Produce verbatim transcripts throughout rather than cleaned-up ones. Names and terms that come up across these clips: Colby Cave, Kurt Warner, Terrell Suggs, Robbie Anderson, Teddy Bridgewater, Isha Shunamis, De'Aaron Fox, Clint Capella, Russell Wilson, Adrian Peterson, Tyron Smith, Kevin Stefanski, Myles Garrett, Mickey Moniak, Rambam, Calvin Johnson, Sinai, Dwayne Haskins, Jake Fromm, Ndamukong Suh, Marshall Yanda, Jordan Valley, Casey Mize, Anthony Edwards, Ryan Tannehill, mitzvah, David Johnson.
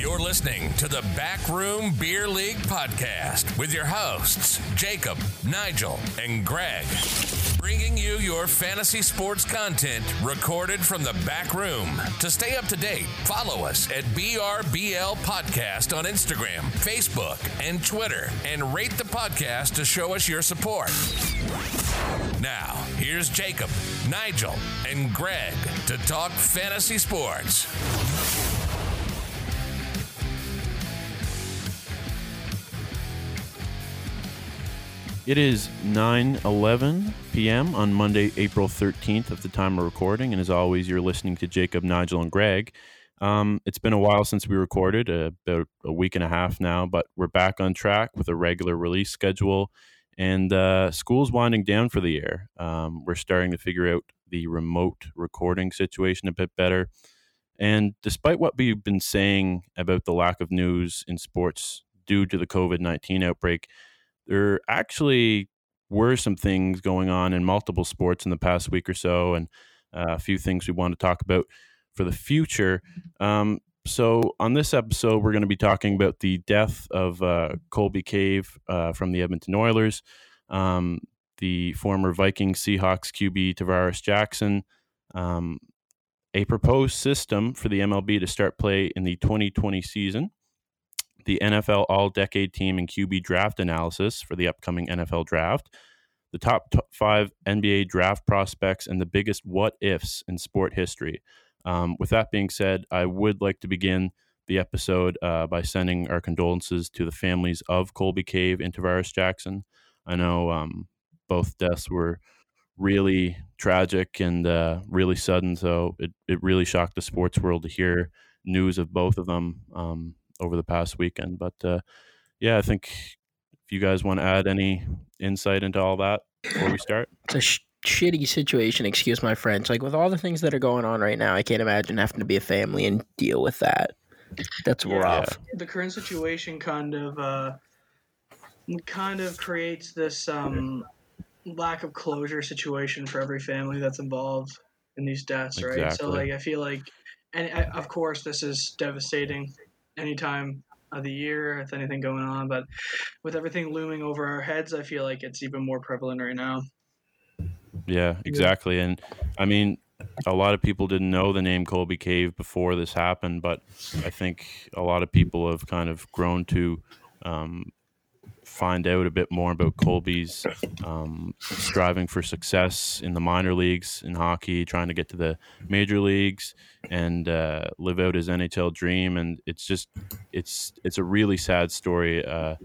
You're listening to the Backroom Beer League podcast with your hosts, Jacob, Nigel, and Greg, bringing you your fantasy sports content recorded from the back room. To stay up to date, follow us at B R B L Podcast on Instagram, Facebook, and Twitter, and rate the podcast to show us your support. Now, here's Jacob, Nigel, and Greg to talk fantasy sports. It is nine eleven p.m. on Monday, April thirteenth at the time of recording, and as always, you're listening to Jacob, Nigel, and Greg. Um, it's been a while since we recorded, uh, about a week and a half now, but we're back on track with a regular release schedule, and uh, school's winding down for the year. Um, we're starting to figure out the remote recording situation a bit better, and despite what we've been saying about the lack of news in sports due to the covid nineteen outbreak, there actually were some things going on in multiple sports in the past week or so, and uh, a few things we want to talk about for the future. Um, so on this episode, we're going to be talking about the death of uh, Colby Cave uh, from the Edmonton Oilers, um, the former Viking Seahawks Q B Tarvaris Jackson, um, a proposed system for the M L B to start play in the twenty twenty season, the N F L All-Decade Team and Q B Draft Analysis for the upcoming N F L Draft, the top, top five N B A draft prospects, and the biggest what-ifs in sport history. Um, with that being said, I would like to begin the episode uh, by sending our condolences to the families of Colby Cave and Tarvaris Jackson. I know um, both deaths were really tragic and uh, really sudden, so it, it really shocked the sports world to hear news of both of them Um over the past weekend. But uh, yeah, I think if you guys want to add any insight into all that before we start. It's a sh- shitty situation, excuse my French. Like with all the things that are going on right now, I can't imagine having to be a family and deal with that. That's yeah, rough. Yeah. The current situation kind of uh, kind of creates this um, lack of closure situation for every family that's involved in these deaths, exactly. Right? So like I feel like, and I, of course this is devastating any time of the year if anything going on, but with everything looming over our heads, I feel like it's even more prevalent right now. Yeah, exactly. And I mean, a lot of people didn't know the name Colby Cave before this happened, but I think a lot of people have kind of grown to um, find out a bit more about Colby's um, striving for success in the minor leagues in hockey, trying to get to the major leagues and uh, live out his N H L dream. And it's just, it's, it's a really sad story uh,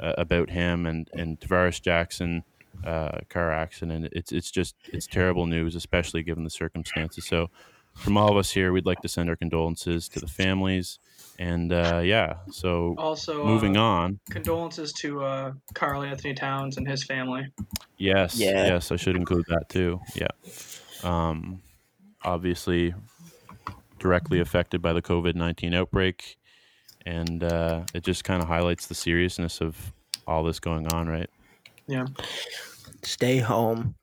uh, about him and, and Tarvaris Jackson uh, car accident. It's, it's just, it's terrible news, especially given the circumstances. So from all of us here, we'd like to send our condolences to the families. And uh, yeah, so also moving uh, on. Condolences to uh, Karl Anthony Towns and his family. Yes, yeah. yes, I should include that too. Yeah, um, obviously directly affected by the covid nineteen outbreak, and uh, it just kind of highlights the seriousness of all this going on, right? Yeah. Stay home.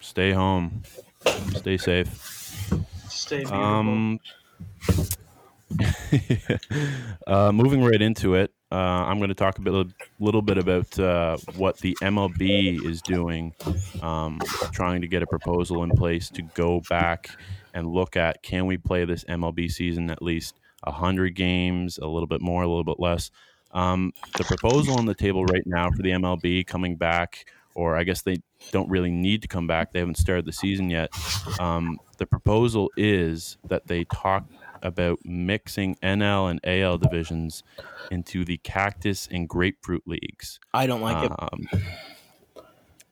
Stay home. Stay safe. Stay beautiful. Um, uh, moving right into it, uh, I'm going to talk a bit, a little bit about uh, what the M L B is doing, um, trying to get a proposal in place to go back and look at, can we play this M L B season at least one hundred games, a little bit more, a little bit less. Um, the proposal on the table right now for the M L B coming back, or I guess they don't really need to come back, they haven't started the season yet. Um, the proposal is that they talk about mixing N L and A L divisions into the Cactus and Grapefruit leagues. I don't like um, it.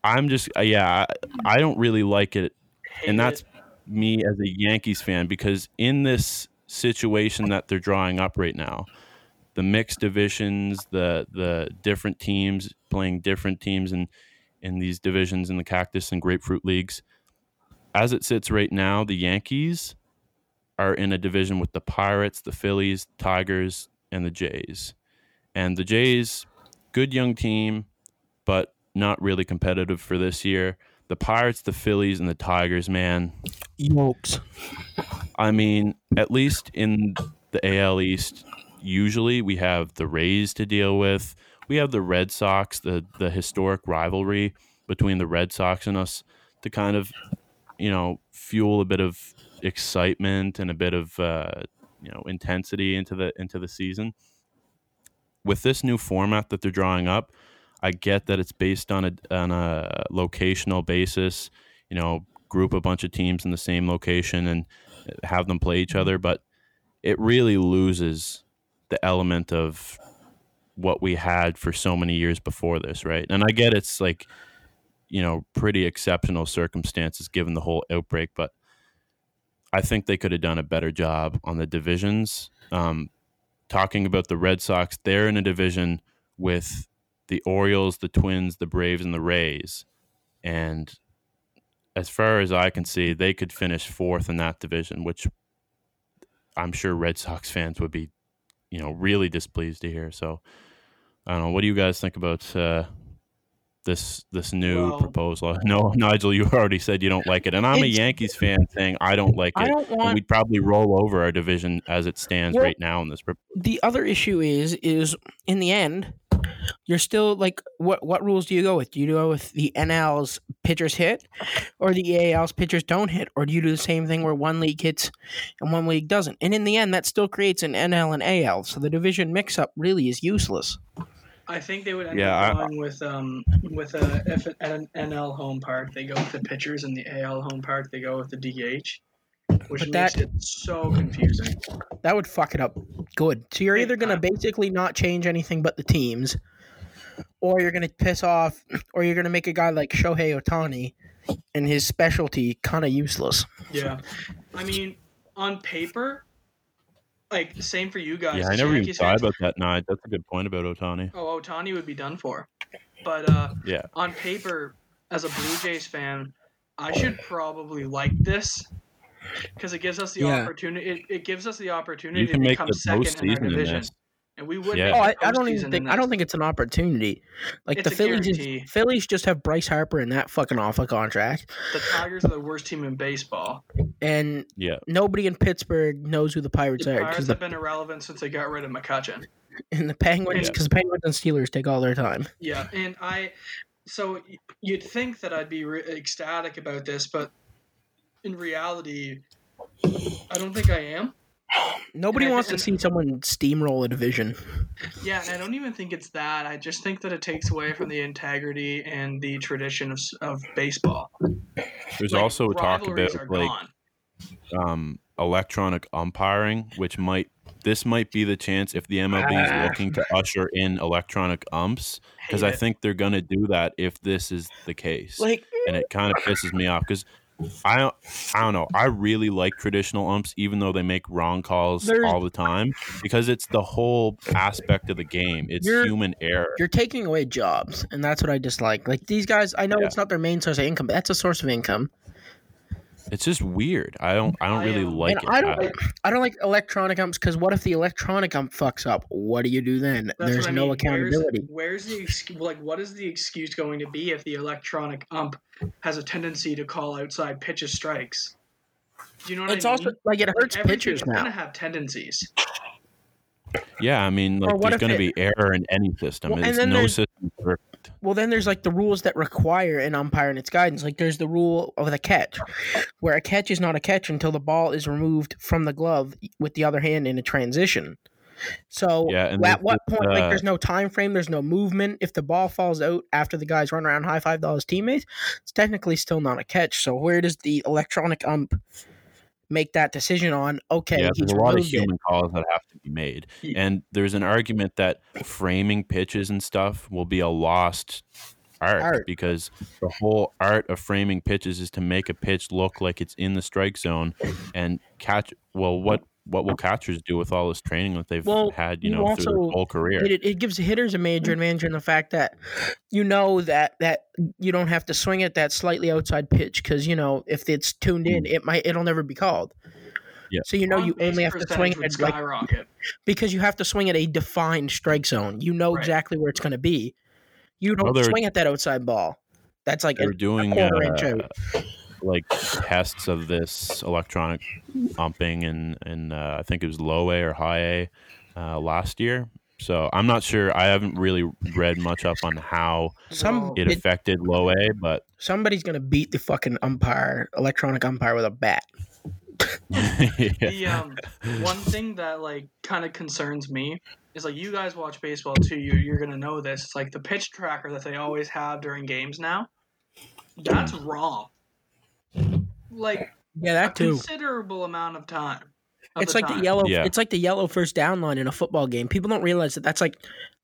I'm just, uh, yeah, I, I don't really like it. Hate and that's it. Me as a Yankees fan, because in this situation that they're drawing up right now, the mixed divisions, the the different teams playing different teams in, in these divisions in the Cactus and Grapefruit leagues, as it sits right now, the Yankees are in a division with the Pirates, the Phillies, Tigers, and the Jays. And the Jays, good young team, but not really competitive for this year. The Pirates, the Phillies, and the Tigers, man. Yokes. I mean, at least in the A L East, usually we have the Rays to deal with. We have the Red Sox, the the historic rivalry between the Red Sox and us to kind of, you know, fuel a bit of excitement and a bit of, uh, you know, intensity into the into the season. With this new format that they're drawing up, I get that it's based on a on a locational basis, you know, group a bunch of teams in the same location and have them play each other, but it really loses the element of what we had for so many years before this, right? And I get it's like, you know, pretty exceptional circumstances given the whole outbreak, but I think they could have done a better job on the divisions. Um, talking about the Red Sox, they're in a division with the Orioles, the Twins, the Braves, and the Rays. And as far as I can see, they could finish fourth in that division, which I'm sure Red Sox fans would be, you know, really displeased to hear. So I don't know. What do you guys think about uh, this this new well, proposal? No, Nigel, you already said you don't like it, and I'm a Yankees fan saying I don't like I it. Don't want... and we'd probably roll over our division as it stands well, right now in this proposal. The other issue is is in the end, you're still like, what what rules do you go with? Do you go with the N L's pitchers hit, or the A L's pitchers don't hit, or do you do the same thing where one league hits and one league doesn't? And in the end, that still creates an N L and A L, so the division mix-up really is useless. I think they would end yeah, up going I, with um with a if at an N L home park they go with the pitchers, and the A L home park they go with the D H, which but makes that, it so confusing. That would fuck it up good. So you're either going to basically not change anything but the teams, or you're going to piss off, or you're going to make a guy like Shohei Ohtani and his specialty kind of useless. Yeah. I mean, on paper, like, same for you guys. Yeah, I never even thought about that, Nod. That's a good point about Ohtani. Oh, Ohtani would be done for. But uh, yeah. on paper, as a Blue Jays fan, I should probably like this, because it gives us the yeah. opportunity. It, it gives us the opportunity to become second in our division, in and we would. Yeah. Oh, I, I don't even think. I don't think it's an opportunity. Like it's the Phillies, just, Phillies just have Bryce Harper in that fucking awful contract. The Tigers are the worst team in baseball, and yeah. nobody in Pittsburgh knows who the Pirates the are. Pirates the Pirates have been irrelevant since they got rid of McCutchen. And the Penguins, because yeah. the Penguins and Steelers take all their time. Yeah, and I. So you'd think that I'd be re- ecstatic about this, but. In reality, I don't think I am. Nobody I, wants to see someone steamroll a division. Yeah, and I don't even think it's that. I just think that it takes away from the integrity and the tradition of, of baseball. There's like, also talk about like um, electronic umpiring, which might this might be the chance if the M L B is ah. looking to usher in electronic umps, because I, I think they're gonna do that if this is the case. Like, and it kind of pisses me off because. I don't, I don't know. I really like traditional umps, even though they make wrong calls There's, all the time, because it's the whole aspect of the game. It's human error. You're taking away jobs, and that's what I dislike. Like these guys, I know yeah. it's not their main source of income, but that's a source of income. It's just weird. I don't. I don't I, really like it. I don't. Either. I don't like electronic umps because what if the electronic ump fucks up? What do you do then? That's There's no mean. accountability. Where's, where's the like? What is the excuse going to be if the electronic ump has a tendency to call outside pitches strikes? Do you know what it's I mean? It's also like it hurts like, pitchers now. Going to have tendencies. Yeah, I mean, like, there's going to be error in any system. Well, there's no there's, system perfect. Well, then there's like the rules that require an umpire and its guidance. Like there's the rule of the catch, where a catch is not a catch until the ball is removed from the glove with the other hand in a transition. So yeah, at what point, uh, like, there's no time frame, there's no movement. If the ball falls out after the guys run around, high five to all his teammates, it's technically still not a catch. So where does the electronic ump make that decision on, okay, yeah, there's a lot of human it. calls that have to be made. And there's an argument that framing pitches and stuff will be a lost art, art because the whole art of framing pitches is to make a pitch look like it's in the strike zone and catch. Well, what what will catchers do with all this training that they've well, had, you know, you also, through their whole career? It, it gives hitters a major advantage in the fact that you know that that you don't have to swing at that slightly outside pitch because, you know, if it's tuned in, it might it'll never be called. Yeah. So you know you only have to swing at skyrocket like, because you have to swing at a defined strike zone. You know right. exactly where it's going to be. You don't well, swing at that outside ball. That's like a, doing, a quarter uh, inch out. like tests of this electronic pumping and and uh, I think it was low A or high A uh, last year. So I'm not sure. I haven't really read much up on how Some, it affected it, low A, but somebody's gonna beat the fucking umpire, electronic umpire, with a bat. Yeah. The um, one thing that like kind of concerns me is like you guys watch baseball too. You you're gonna know this. It's like the pitch tracker that they always have during games now. That's wrong. Like yeah, that a too. Considerable amount of time. It's the like time. the yellow. Yeah. It's like the yellow first down line in a football game. People don't realize that that's like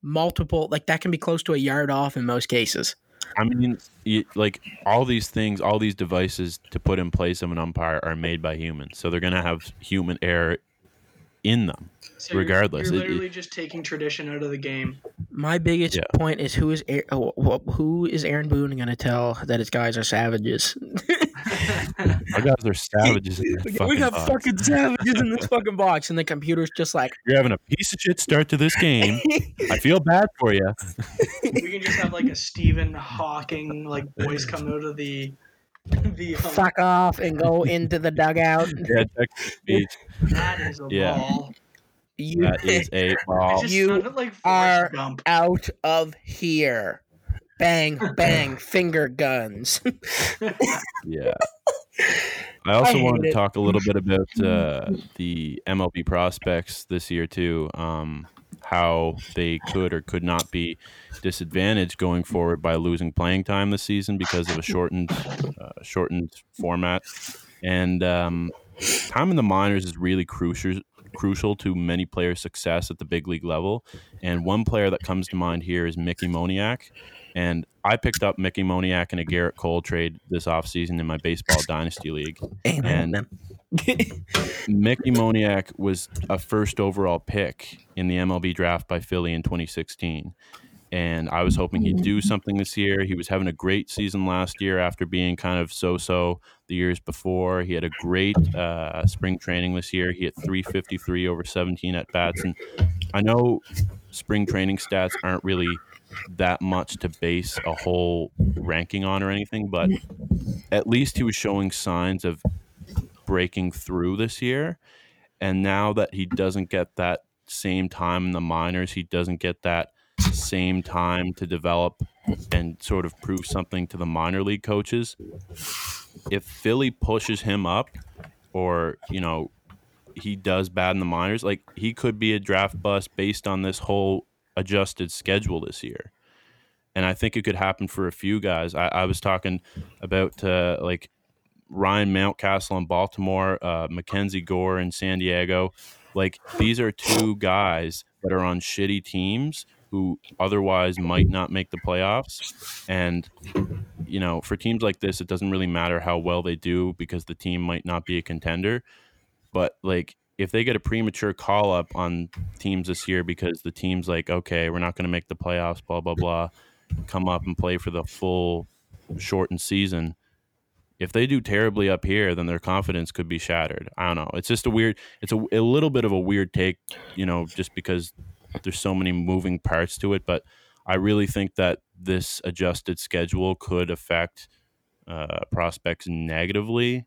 multiple. Like that can be close to a yard off in most cases. I mean, you, like all these things, all these devices to put in place of an umpire are made by humans, so they're gonna have human error in them, so regardless. You're, you're literally it, it, just taking tradition out of the game. My biggest yeah. point is who is oh, who is Aaron Boone gonna tell that his guys are savages? Our guys are savages. In we fucking got box. fucking savages in this fucking box, and the computer's just like, you're having a piece of shit start to this game. I feel bad for you. We can just have like a Stephen Hawking like voice come out of the the um, fuck off and go into the dugout. Yeah, check the speech. That is a yeah. ball. You, that is a ball. You like are dump. out of here. Bang, bang, finger guns. Yeah. I also I wanted to it. talk a little bit about uh, the M L B prospects this year, too, um, how they could or could not be disadvantaged going forward by losing playing time this season because of a shortened uh, shortened format. And um, time in the minors is really crucial. crucial to many players' success at the big league level. And one player that comes to mind here is Mickey Moniak. And I picked up Mickey Moniak in a Garrett Cole trade this offseason in my baseball dynasty league. Amen. And Mickey Moniak was a first overall pick in the M L B draft by Philly in twenty sixteen. And I was hoping he'd do something this year. He was having a great season last year after being kind of so-so the years before. He had a great uh, spring training this year. He hit three fifty-three over seventeen at-bats. And I know spring training stats aren't really that much to base a whole ranking on or anything, but at least he was showing signs of breaking through this year. And now that he doesn't get that same time in the minors, he doesn't get that same time to develop and sort of prove something to the minor league coaches. If Philly pushes him up, or you know, he does bad in the minors, like he could be a draft bust based on this whole adjusted schedule this year. And I think it could happen for a few guys. I, I was talking about uh, like Ryan Mountcastle in Baltimore, uh, Mackenzie Gore in San Diego. Like these are two guys that are on shitty teams who otherwise might not make the playoffs. And, you know, for teams like this, it doesn't really matter how well they do because the team might not be a contender. But, like, if they get a premature call-up on teams this year because the team's like, okay, we're not going to make the playoffs, blah, blah, blah, come up and play for the full shortened season. If they do terribly up here, then their confidence could be shattered. I don't know. It's just a weird – it's a, a little bit of a weird take, you know, just because – there's so many moving parts to it, but I really think that this adjusted schedule could affect uh, prospects negatively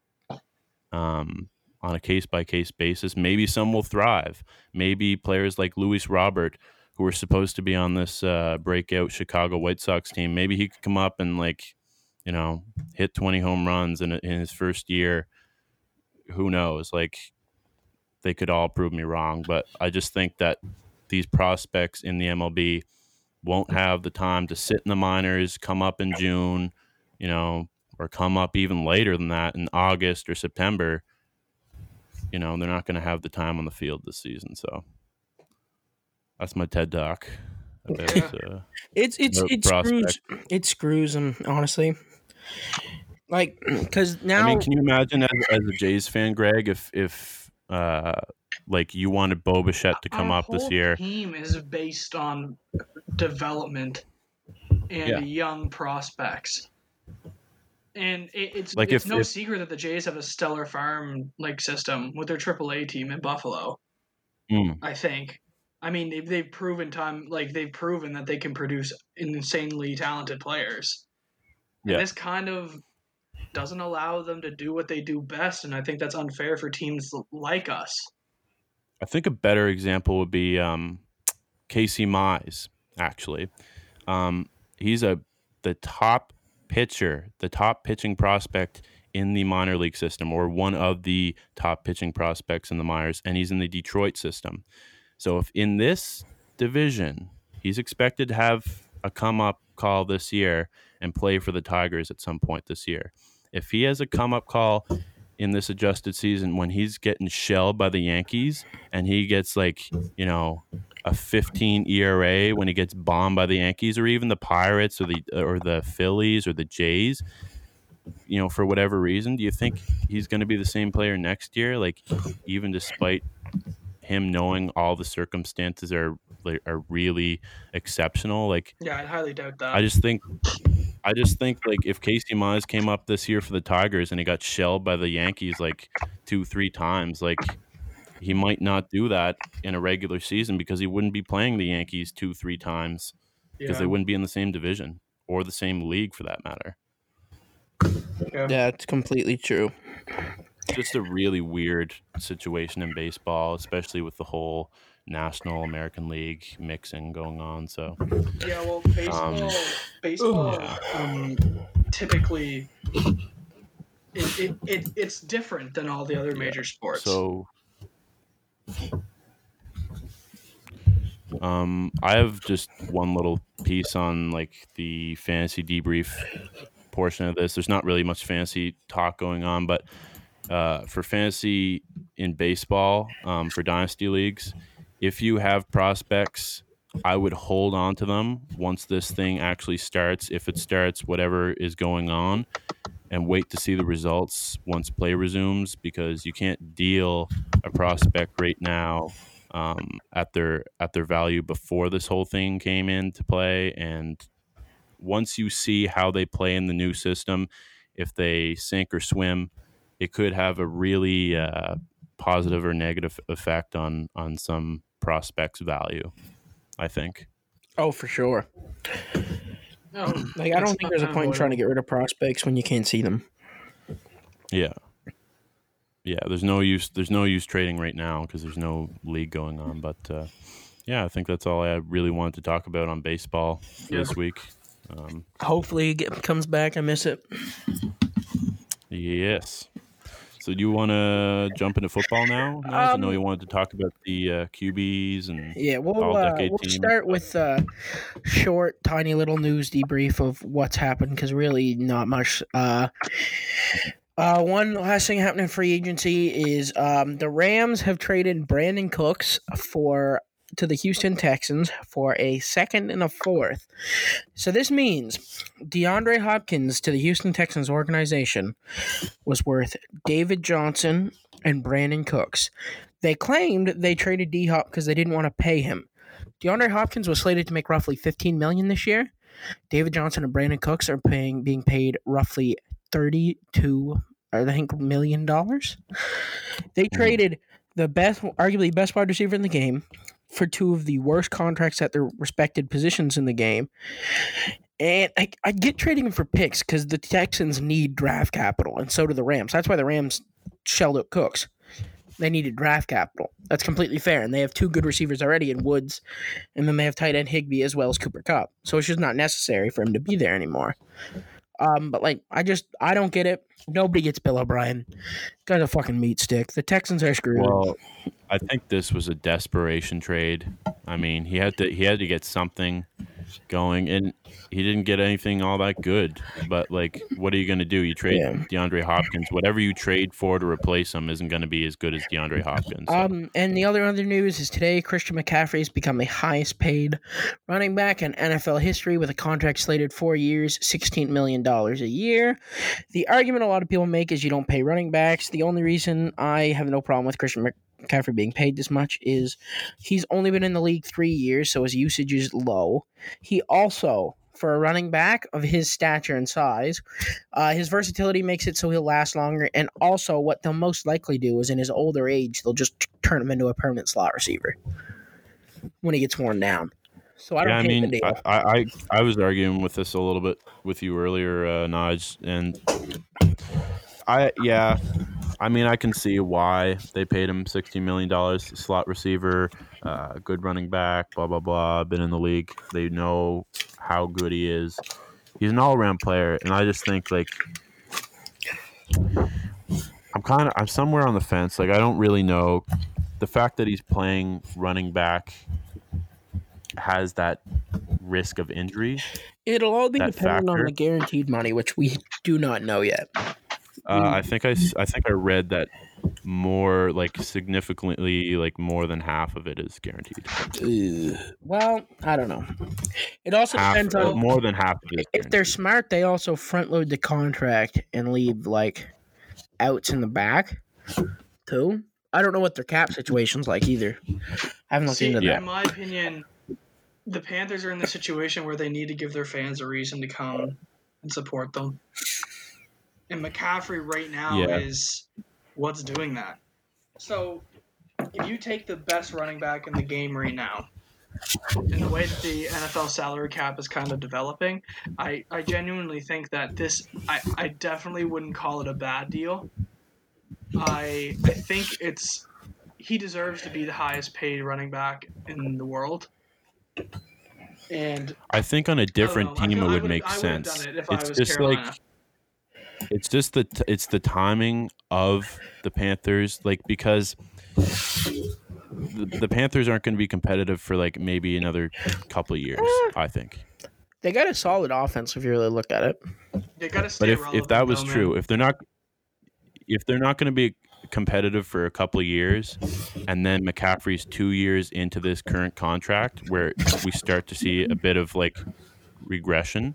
um, on a case-by-case basis. Maybe some will thrive. Maybe players like Luis Robert, who were supposed to be on this uh, breakout Chicago White Sox team, maybe he could come up and, like, you know, hit twenty home runs in, in his first year. Who knows? Like, they could all prove me wrong, but I just think that these prospects in the M L B won't have the time to sit in the minors, come up in June, you know, or come up even later than that in August or September. You know, they're not going to have the time on the field this season. So that's my TED Talk. About, uh, it's it's it screws it screws them, honestly. Like, because now, I mean, can you imagine as, as a Jays fan, Greg, if if uh, like you wanted Bo Bichette to come Our up whole this year. Team is based on development and yeah. young prospects, and it, it's like it's if, no if, secret that the Jays have a stellar farm like system with their triple A team in Buffalo. Mm. I think, I mean they've, they've proven time like they've proven that they can produce insanely talented players. Yeah. And this kind of doesn't allow them to do what they do best, and I think that's unfair for teams like us. I think a better example would be um, Casey Mize, actually. Um, he's a the top pitcher, the top pitching prospect in the minor league system, or one of the top pitching prospects in the minors, and he's in the Detroit system. So if in this division, he's expected to have a come-up call this year and play for the Tigers at some point this year. If he has a come-up call in this adjusted season when he's getting shelled by the Yankees and he gets, like, you know, a fifteen E R A when he gets bombed by the Yankees or even the Pirates or the or the Phillies or the Jays, you know, for whatever reason, do you think he's going to be the same player next year? Like, even despite him knowing all the circumstances are are really exceptional, like, yeah, I highly doubt that. I just think, I just think, like, if Casey Mize came up this year for the Tigers and he got shelled by the Yankees like two, three times, like, he might not do that in a regular season because he wouldn't be playing the Yankees two, three times because yeah. they wouldn't be in the same division or the same league for that matter. Yeah, that's completely true. It's just a really weird situation in baseball, especially with the whole National American League mixing going on. So yeah, well, baseball, um, baseball yeah. Um, typically it, it, it it's different than all the other major yeah. sports. So, um, I have just one little piece on, like, the fantasy debrief portion of this. There's not really much fantasy talk going on, but uh, for fantasy in baseball, um, for dynasty leagues, if you have prospects, I would hold on to them once this thing actually starts, if it starts, whatever is going on, and wait to see the results once play resumes, because you can't deal a prospect right now um, at their at their value before this whole thing came into play. And once you see how they play in the new system, if they sink or swim, it could have a really uh, positive or negative effect on on some prospect's value, I think. Oh, for sure. No, like, I don't think there's a point in trying to get rid of prospects when you can't see them. Yeah, yeah. There's no use. There's no use trading right now because there's no league going on. But uh, yeah, I think that's all I really wanted to talk about on baseball yeah. this week. Um, Hopefully it comes back. I miss it. Yes. So do you want to jump into football now? Um, I know you wanted to talk about the uh, Q Bs and yeah, we'll, all-decade uh, we'll teams. Start with a short, tiny little news debrief of what's happened because really not much. Uh, uh, one last thing happening in free agency is um, the Rams have traded Brandon Cooks for – to the Houston Texans for a second and a fourth. So this means DeAndre Hopkins to the Houston Texans organization was worth David Johnson and Brandon Cooks. They claimed they traded D-Hop because they didn't want to pay him. DeAndre Hopkins was slated to make roughly fifteen million dollars this year. David Johnson and Brandon Cooks are paying being paid roughly thirty-two, I think, million dollars. They traded the best, arguably best wide receiver in the game for two of the worst contracts at their respected positions in the game. And I, I get trading for picks because the Texans need draft capital, and so do the Rams. That's why the Rams shelled out Cooks. They needed draft capital. That's completely fair, and they have two good receivers already in Woods, and then they have tight end Higby as well as Cooper Kupp. So it's just not necessary for him to be there anymore. Um, but, like, I just – I don't get it. Nobody gets Bill O'Brien. Got a fucking meat stick. The Texans are screwed. Well, I think this was a desperation trade. I mean, he had to he had to get something going, and he didn't get anything all that good. But, like, what are you going to do? You trade yeah. DeAndre Hopkins. Whatever you trade for to replace him isn't going to be as good as DeAndre Hopkins. So. Um, and the other other news is today Christian McCaffrey has become the highest paid running back in N F L history with a contract slated four years, sixteen million dollars a year. The argument a lot of people make is you don't pay running backs. The only reason I have no problem with Christian McCaffrey McCaffrey being paid this much is he's only been in the league three years, so his usage is low. He also, for a running back of his stature and size, uh, his versatility makes it so he'll last longer, and also what they'll most likely do is in his older age, they'll just turn him into a permanent slot receiver when he gets worn down. So I don't yeah, I mean, the deal. I, I I was arguing with this a little bit with you earlier, uh, Naj, and I yeah. I mean, I can see why they paid him sixteen million dollars, slot receiver, uh, good running back, blah, blah, blah, been in the league. They know how good he is. He's an all-around player, and I just think, like, I'm kind of – I'm somewhere on the fence. Like, I don't really know. The fact that he's playing running back has that risk of injury. It'll all be dependent on the guaranteed money, which we do not know yet. Uh, I think I, I think I read that more, like, significantly, like, more than half of it is guaranteed. Ugh. Well, I don't know. It also half, depends on... More than half of it is guaranteed. If they're smart, they also front-load the contract and leave, like, outs in the back, too. I don't know what their cap situation's like, either. I haven't looked See, into yeah. that. In my opinion, the Panthers are in the situation where they need to give their fans a reason to come and support them. And McCaffrey right now yeah. is what's doing that. So if you take the best running back in the game right now, in the way that the N F L salary cap is kind of developing, I, I genuinely think that this I, I definitely wouldn't call it a bad deal. I I think it's he deserves to be the highest paid running back in the world. And I think on a different team it would make sense. It's just like It's just the t- it's the timing of the Panthers, like, because the, the Panthers aren't going to be competitive for, like, maybe another couple of years. I think they got a solid offense if you really look at it. They got to stay relevant. But if, if that was though, true, man. if they're not if they're not going to be competitive for a couple of years, and then McCaffrey's two years into this current contract where we start to see a bit of, like, regression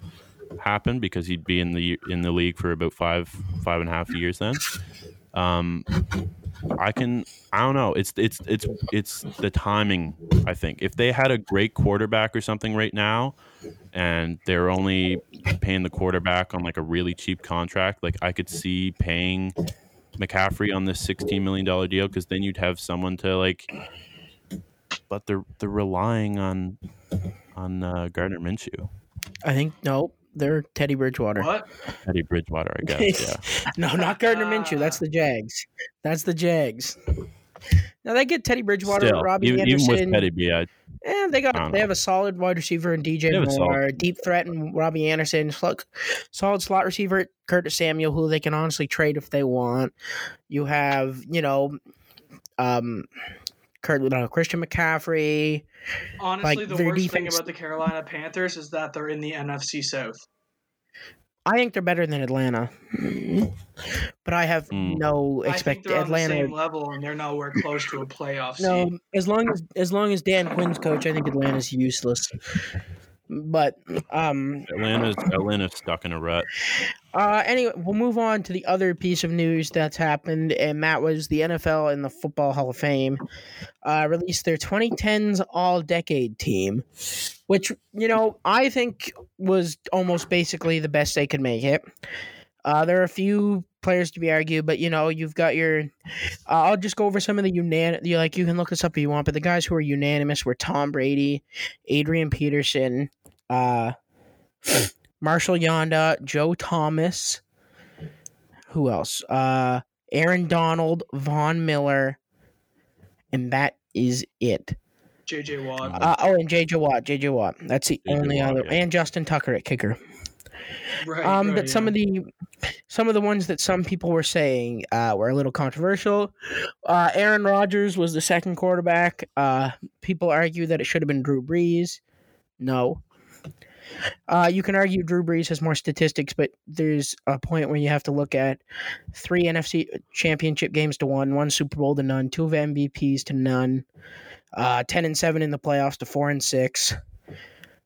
happen, because he'd be in the in the league for about five five and a half years then. Um, I can I don't know. It's it's it's it's the timing, I think. If they had a great quarterback or something right now, and they're only paying the quarterback on, like, a really cheap contract, like, I could see paying McCaffrey on this sixteen million dollar deal, because then you'd have someone to, like, but they're they're relying on on uh, Gardner Minshew. I think no. They're Teddy Bridgewater. What? Teddy Bridgewater, I guess. Yeah. No, not Gardner Minshew. That's the Jags. That's the Jags. Now they get Teddy Bridgewater Still, and Robbie even, Anderson. Even with Teddy B, I, and they got I they know. have a solid wide receiver in D J Moore, a deep threat in Robbie Anderson, solid slot receiver Curtis Samuel, who they can honestly trade if they want. You have, you know, um, Christian McCaffrey. Honestly, like, the worst defense. thing about the Carolina Panthers is that they're in the N F C South. I think they're better than Atlanta, but I have mm. no expect I think they're Atlanta on the same level, and they're nowhere close to a playoff. No, seed. as long as as long as Dan Quinn's coach, I think Atlanta's useless. But um, Atlanta's Atlanta's stuck in a rut. Uh, anyway, we'll move on to the other piece of news that's happened, and that was the N F L and the Football Hall of Fame uh, released their twenty tens All-Decade team, which, you know, I think was almost basically the best they could make it. Uh, there are a few players to be argued, but, you know, you've got your uh, – I'll just go over some of the unan- – like, you can look this up if you want, but the guys who are unanimous were Tom Brady, Adrian Peterson, uh, Marshall Yanda, Joe Thomas. Who else? Uh, Aaron Donald, Von Miller, and that is it. J J Watt. Uh, oh, and J J Watt. J J Watt. That's the only other. Yeah. And Justin Tucker at kicker. Right, um, right, but some yeah. of the some of the ones that some people were saying uh, were a little controversial. Uh, Aaron Rodgers was the second quarterback. Uh, people argue that it should have been Drew Brees. No. Uh, you can argue Drew Brees has more statistics, but there's a point where you have to look at three N F C championship games to one, one Super Bowl to none, two of M V Ps to none, uh, ten and seven in the playoffs to four and six.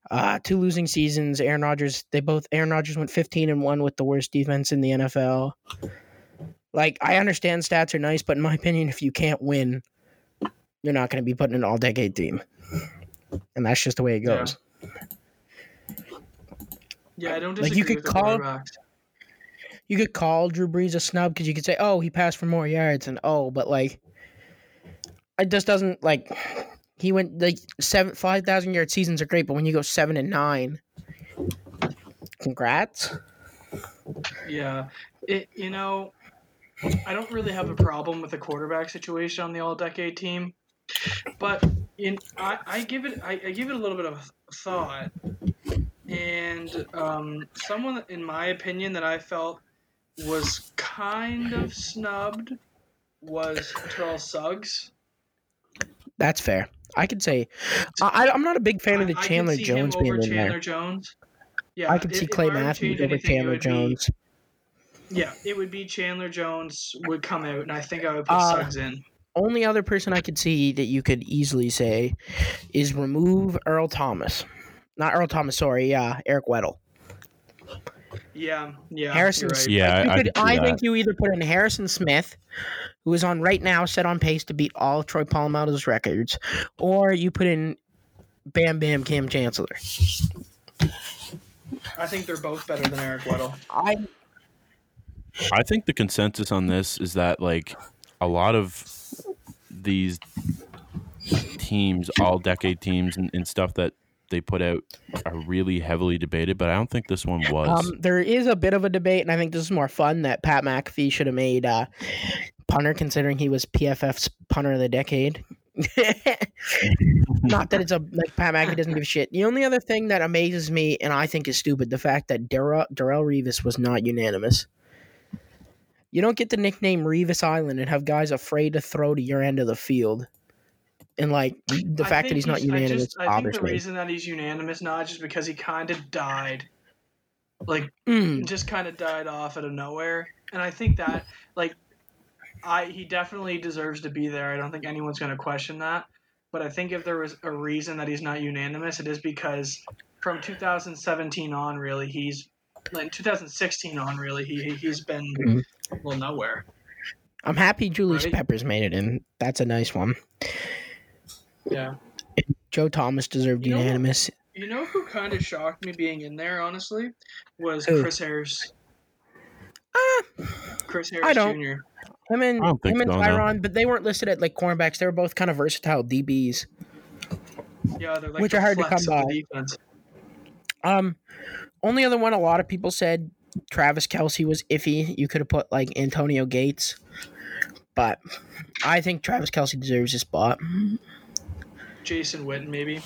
Uh, two losing seasons. Aaron Rodgers, they both, Aaron Rodgers went fifteen and one with the worst defense in the N F L. Like, I understand stats are nice, but in my opinion, if you can't win, you're not going to be putting an all-decade team. And that's just the way it goes. Yeah, yeah I don't disagree like you could with call, You could call Drew Brees a snub because you could say, oh, he passed for more yards, and oh, but, like, it just doesn't, like... He went like seven five thousand yard seasons are great, but when you go seven and nine, congrats. Yeah, it you know I don't really have a problem with the quarterback situation on the all-decade team, but in I, I give it I, I give it a little bit of thought, and um, someone, in my opinion, that I felt was kind of snubbed was Terrell Suggs. That's fair. I could say I, I'm not a big fan I, of the Chandler Jones being in Chandler there. Jones. Yeah, I could see Clay Matthews over Chandler Jones. Be, Yeah, it would be Chandler Jones would come out, and I think I would put uh, Suggs in. Only other person I could see that you could easily say is remove Earl Thomas. Not Earl Thomas, sorry, yeah, Eric Weddle. Yeah, yeah. Harrison right. Yeah, like could, I, I think you either put in Harrison Smith, who is on right now, set on pace to beat all Troy Polamalu's records, or you put in Bam Bam Cam Chancellor. I think they're both better than Eric Weddle. I... I think the consensus on this is that, like, a lot of these teams, all-decade teams and, and stuff that they put out are really heavily debated, but I don't think this one was. Um, there is a bit of a debate, and I think this is more fun, that Pat McAfee should have made uh, punter, considering he was P F F's punter of the decade. Not that it's a like Pat McAfee doesn't give a shit. The only other thing that amazes me, and I think is stupid, the fact that Darrell Revis was not unanimous. You don't get the nickname Revis Island and have guys afraid to throw to your end of the field. And, like, the I fact that he's not unanimous I, just, I think the me. reason that he's unanimous now is just because he kind of died. Like, mm. just kind of died off out of nowhere. And I think that, like, I he definitely deserves to be there. I don't think anyone's going to question that. But I think if there was a reason that he's not unanimous, it is because from two thousand seventeen on, really, he's – like, two thousand sixteen on, really, he, he's been mm-hmm. – well, nowhere. I'm happy Julius right? Peppers made it in. That's a nice one. Yeah. Joe Thomas deserved you know, unanimous. You know who kind of shocked me being in there, honestly, was who? Chris Harris. Ah, Chris Harris I don't. Junior I mean, I don't think him and so, Tyron, no. But they weren't listed at like cornerbacks. They were both kind of versatile D Bs. Yeah, they're like which the are hard to come by. Defense. Um, only other one a lot of people said. Travis Kelce was iffy. You could have put, like, Antonio Gates. But I think Travis Kelce deserves a spot. Jason Witten, maybe.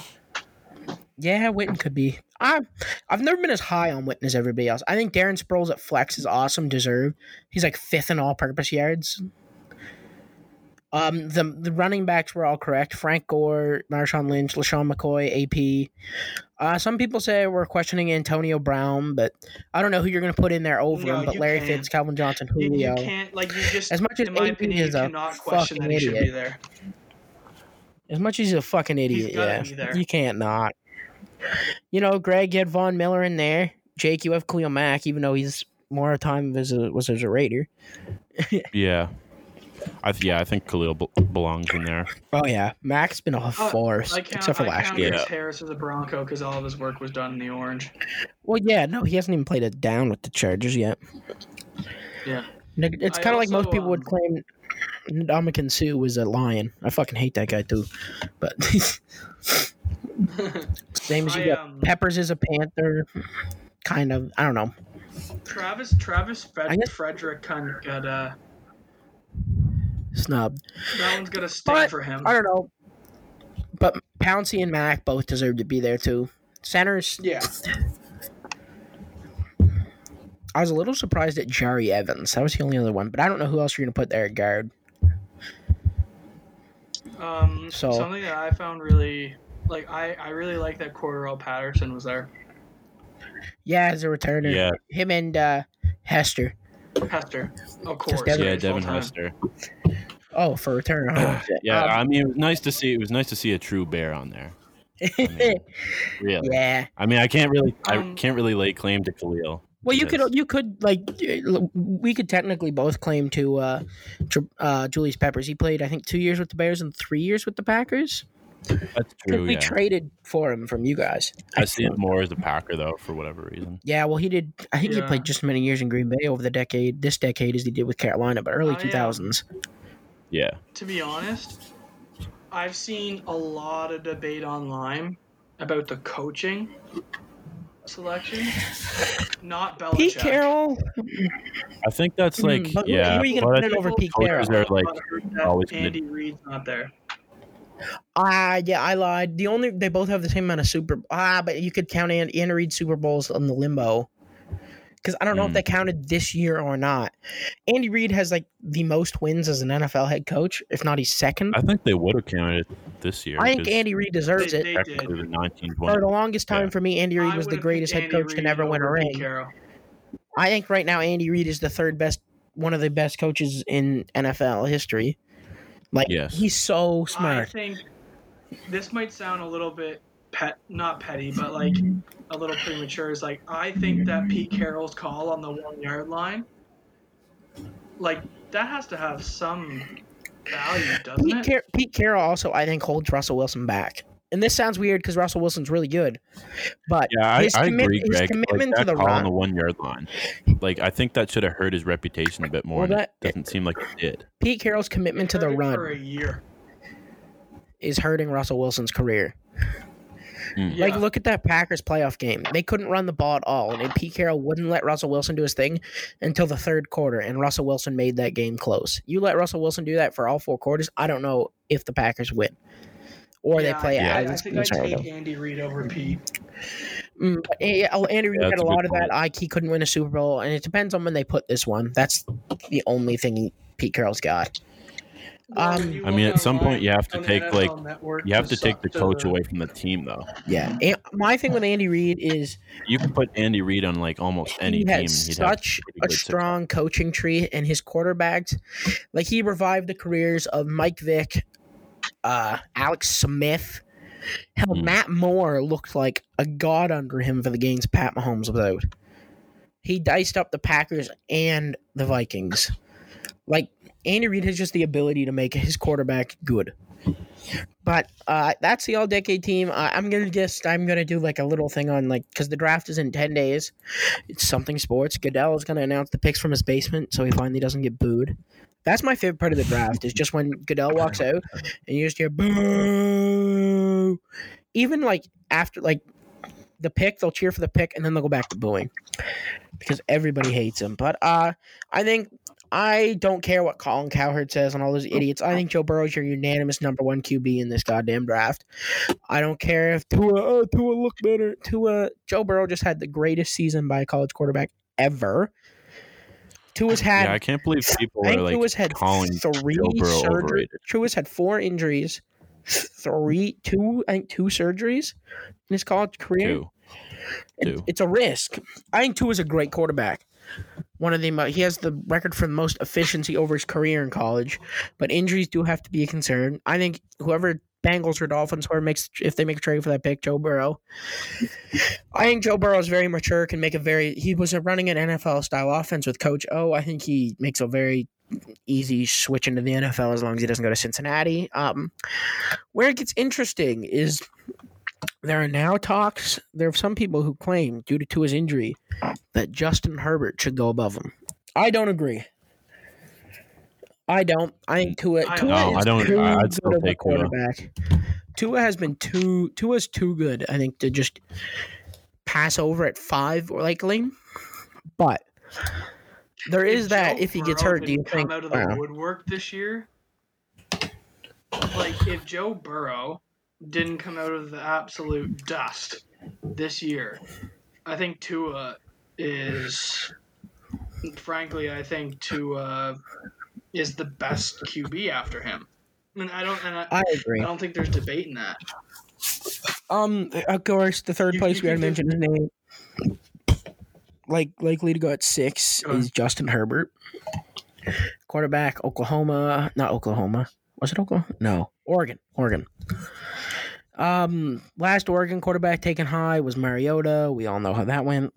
Yeah, Witten could be. I, I've never been as high on Witten as everybody else. I think Darren Sproles at flex is awesome, deserved. He's, like, fifth in all-purpose yards. Um, the, the running backs were all correct. Frank Gore, Marshawn Lynch, LaShawn McCoy, A P. Uh, some people say we're questioning Antonio Brown, but I don't know who you're going to put in there over no, him. But Larry can't. Fitz, Calvin Johnson, Julio. You can't, like, you just, as much as in my A P opinion, is a fucking that he idiot. Be there. As much as he's a fucking idiot, yeah, you can't not. You know, Greg, you had Von Miller in there. Jake, you have Khalil Mack, even though he's more time as a, was as a Raider. yeah. I th- yeah, I think Khalil b- belongs in there. Oh, yeah. Mac's been a force, uh, count, except for I last year. I Harris as a Bronco because all of his work was done in the orange. Well, yeah, no, he hasn't even played a down with the Chargers yet. Yeah. It's kind of like most people um, would claim Ndamukong Suh was a Lion. I fucking hate that guy, too. But same as you I, got um, Peppers is a Panther. Kind of. I don't know. Travis Travis Fred- guess- Frederick kind of got... Uh, snubbed. That one's gonna stick but, for him. I don't know. But Pouncey and Mac both deserve to be there too. Centers. Yeah. I was a little surprised at Jari Evans. That was the only other one. But I don't know who else you're gonna put there at guard. Um so, something that I found really like I, I really like that Cordarrelle Patterson was there. Yeah, as a returner. Yeah. Him and uh, Hester. Hester. Of course. Devin, yeah, Devin Hester. Oh, for return. Oh, yeah, um, I mean, it was nice to see. It was nice to see a true bear on there. I mean, really. Yeah. I mean, I can't really, I um, can't really lay claim to Khalil. Well, you could, you could like, we could technically both claim to uh, uh, Julius Peppers. He played, I think, two years with the Bears and three years with the Packers. That's true. We yeah. traded for him from you guys. I see him more as a Packer though, for whatever reason. Yeah, well, he did. I think yeah. he played just as many years in Green Bay over the decade, this decade, as he did with Carolina, but early two thousands. Yeah. To be honest, I've seen a lot of debate online about the coaching selection. Not Belichick. Pete Carroll. I think that's like mm, but yeah. Who are you going to put it over Pete Carroll? Are like always Andy good. Reid's not there. Ah, uh, yeah, I lied. The only they both have the same amount of Super. Ah, but you could count Andy, Andy Reid Super Bowls on the limbo. Because I don't know mm. if that counted this year or not. Andy Reid has like the most wins as an N F L head coach, if not he's second. I think they would have counted it this year. I think Andy Reid deserves they, it. They the for the longest time yeah. for me, Andy Reid was the greatest head coach Reed to never win a ring. Carroll. I think right now Andy Reid is the third best, one of the best coaches in N F L history. Like yes. he's so smart. I think this might sound a little bit. Pet, not petty, but like a little premature. Is like I think that Pete Carroll's call on the one yard line, like that has to have some value, doesn't Pete it? Car- Pete Carroll also, I think, holds Russell Wilson back. And this sounds weird because Russell Wilson's really good, but yeah, his, I, I commi- agree, his Greg. commitment like to the call run on the one yard line, like I think that should have hurt his reputation a bit more. Well, that, and it doesn't seem like it did. Pete Carroll's commitment to the run for a year is hurting Russell Wilson's career. Mm. Like, yeah. Look at that Packers playoff game. They couldn't run the ball at all, and Pete Carroll wouldn't let Russell Wilson do his thing until the third quarter, and Russell Wilson made that game close. You let Russell Wilson do that for all four quarters, I don't know if the Packers win or yeah, they play yeah. out. I, I think I take Andy Reid over Pete. Mm, Andy Reid yeah, had a lot of point. that. Ike, he couldn't win a Super Bowl, and it depends on when they put this one. That's the only thing Pete Carroll's got. Um, I mean, at some point you have to take like you have to take the coach away from the team, though. Yeah, and my thing with Andy Reid is you can put Andy Reid on like almost any team. He had such a strong coaching tree, and his quarterbacks, like he revived the careers of Mike Vick, uh, Alex Smith. Hell, mm. Matt Moore looked like a god under him for the games Pat Mahomes was out. He diced up the Packers and the Vikings, like. Andy Reid has just the ability to make his quarterback good. But uh, that's the all-decade team. Uh, I'm going to just – I'm going to do like a little thing on like – because the draft is in ten days. It's Something Sports. Goodell is going to announce the picks from his basement so he finally doesn't get booed. That's my favorite part of the draft is just when Goodell walks out and you just hear boo. Even like after like the pick, they'll cheer for the pick and then they'll go back to booing because everybody hates him. But uh, I think – I don't care what Colin Cowherd says and all those idiots. I think Joe Burrow's your unanimous number one Q B in this goddamn draft. I don't care if Tua, oh, Tua looked better. Tua, Joe Burrow just had the greatest season by a college quarterback ever. Tua's had. Yeah, I can't believe people are like Tua's had calling three Joe Burrow surgery, overrated. Tua's had four injuries, three, two, I think two surgeries in his college career. Two. Two. It, it's a risk. I think Tua's a great quarterback. One of the mo- he has the record for the most efficiency over his career in college, but injuries do have to be a concern. I think whoever Bengals or Dolphins, whoever makes if they make a trade for that pick, Joe Burrow. I think Joe Burrow is very mature. Can make a very he was running an N F L style offense with Coach O. I think he makes a very easy switch into the N F L as long as he doesn't go to Cincinnati. Um, where it gets interesting is. There are now talks. There are some people who claim, due to Tua's injury, that Justin Herbert should go above him. I don't agree. I don't. I think Tua. Tua no, is I don't. Too I'd still good take of a quarterback. Tua. Tua has been too. Tua's too good. I think to just pass over at five or likely, but there is that. If he gets hurt, do you think? Out of the wow. woodwork this year. Like if Joe Burrow. Didn't come out of the absolute dust this year. I think Tua is, frankly, I think Tua is the best Q B after him. And I don't, and I, I agree. I don't think there's debate in that. Um, of course, the third you, place you, we had mentioned his name, like likely to go at six uh, is Justin Herbert, quarterback, Oklahoma, not Oklahoma. Was it Oklahoma? No, Oregon, Oregon. Um, last Oregon quarterback taken high was Mariota. We all know how that went.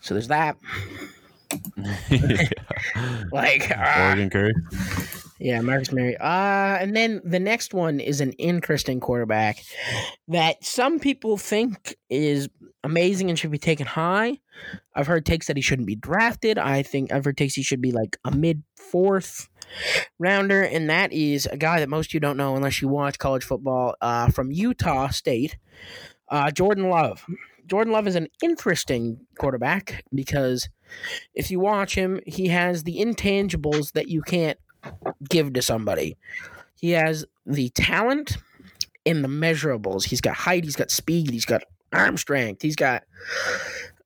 So there's that. like uh, Oregon Curry. Yeah, Marcus Mariota. Uh, and then the next one is an interesting quarterback that some people think is amazing and should be taken high. I've heard takes that he shouldn't be drafted. I think I've heard takes he should be like a mid fourth. Rounder, and that is a guy that most of you don't know unless you watch college football uh, from Utah State, Uh, Jordan Love. Jordan Love is an interesting quarterback because if you watch him, he has the intangibles that you can't give to somebody. He has the talent and the measurables. He's got height, he's got speed, he's got arm strength, he's got...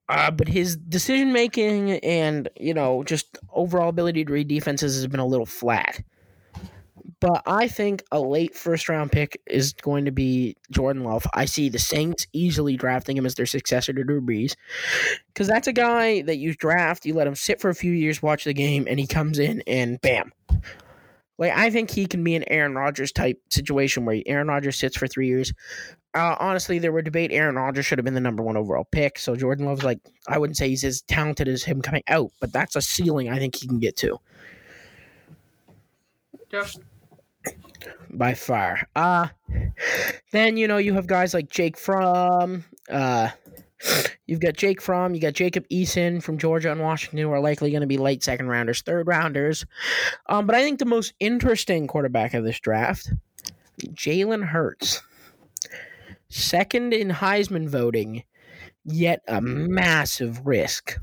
Uh, but his decision-making and, you know, just overall ability to read defenses has been a little flat. But I think a late first-round pick is going to be Jordan Love. I see the Saints easily drafting him as their successor to Drew Brees because that's a guy that you draft, you let him sit for a few years, watch the game, and he comes in and bam. Like, I think he can be an Aaron Rodgers type situation where Aaron Rodgers sits for three years. Uh, honestly, there were debate Aaron Rodgers should have been the number one overall pick. So Jordan Love's like, I wouldn't say he's as talented as him coming out, but that's a ceiling I think he can get to. Yeah. By far. Uh, then, you know, you have guys like Jake Fromm. Uh, you've got Jake Fromm. You got Jacob Eason from Georgia and Washington who are likely going to be late second rounders, third rounders. Um, but I think the most interesting quarterback of this draft, Jalen Hurts. Second in Heisman voting, yet a massive risk.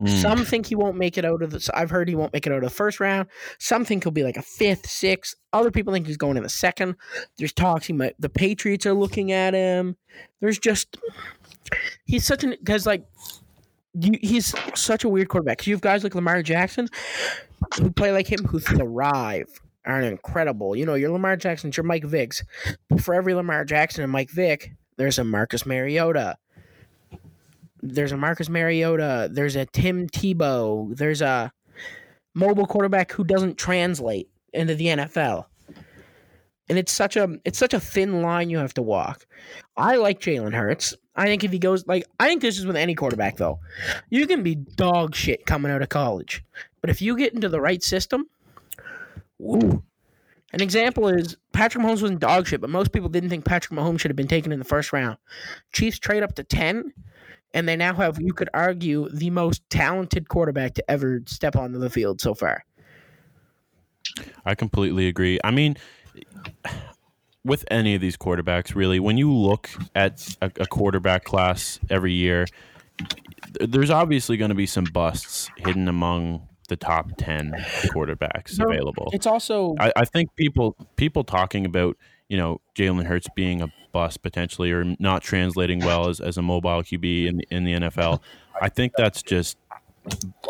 Mm. Some think he won't make it out of the – I've heard he won't make it out of the first round. Some think he'll be like a fifth, sixth. Other people think he's going in the second. There's talks he might – the Patriots are looking at him. There's just – he's such an – because, like, you, he's such a weird quarterback. You have guys like Lamar Jackson who play like him who thrive. Aren't incredible. You know, your Lamar Jackson's your Mike Vicks. For every Lamar Jackson and Mike Vick, there's a Marcus Mariota. There's a Marcus Mariota. There's a Tim Tebow. There's a mobile quarterback who doesn't translate into the N F L. And it's such a it's such a thin line you have to walk. I like Jalen Hurts. I think if he goes like I think this is with any quarterback though. You can be dog shit coming out of college. But if you get into the right system, ooh. An example is Patrick Mahomes wasn't dog shit, but most people didn't think Patrick Mahomes should have been taken in the first round. Chiefs trade up to ten, and they now have, you could argue, the most talented quarterback to ever step onto the field so far. I completely agree. I mean, with any of these quarterbacks, really, when you look at a, a quarterback class every year, there's obviously going to be some busts hidden among the top ten quarterbacks no, available. It's also I, I think people people talking about, you know, Jalen Hurts being a bust potentially or not translating well as, as a mobile Q B in, in the N F L. I think that's just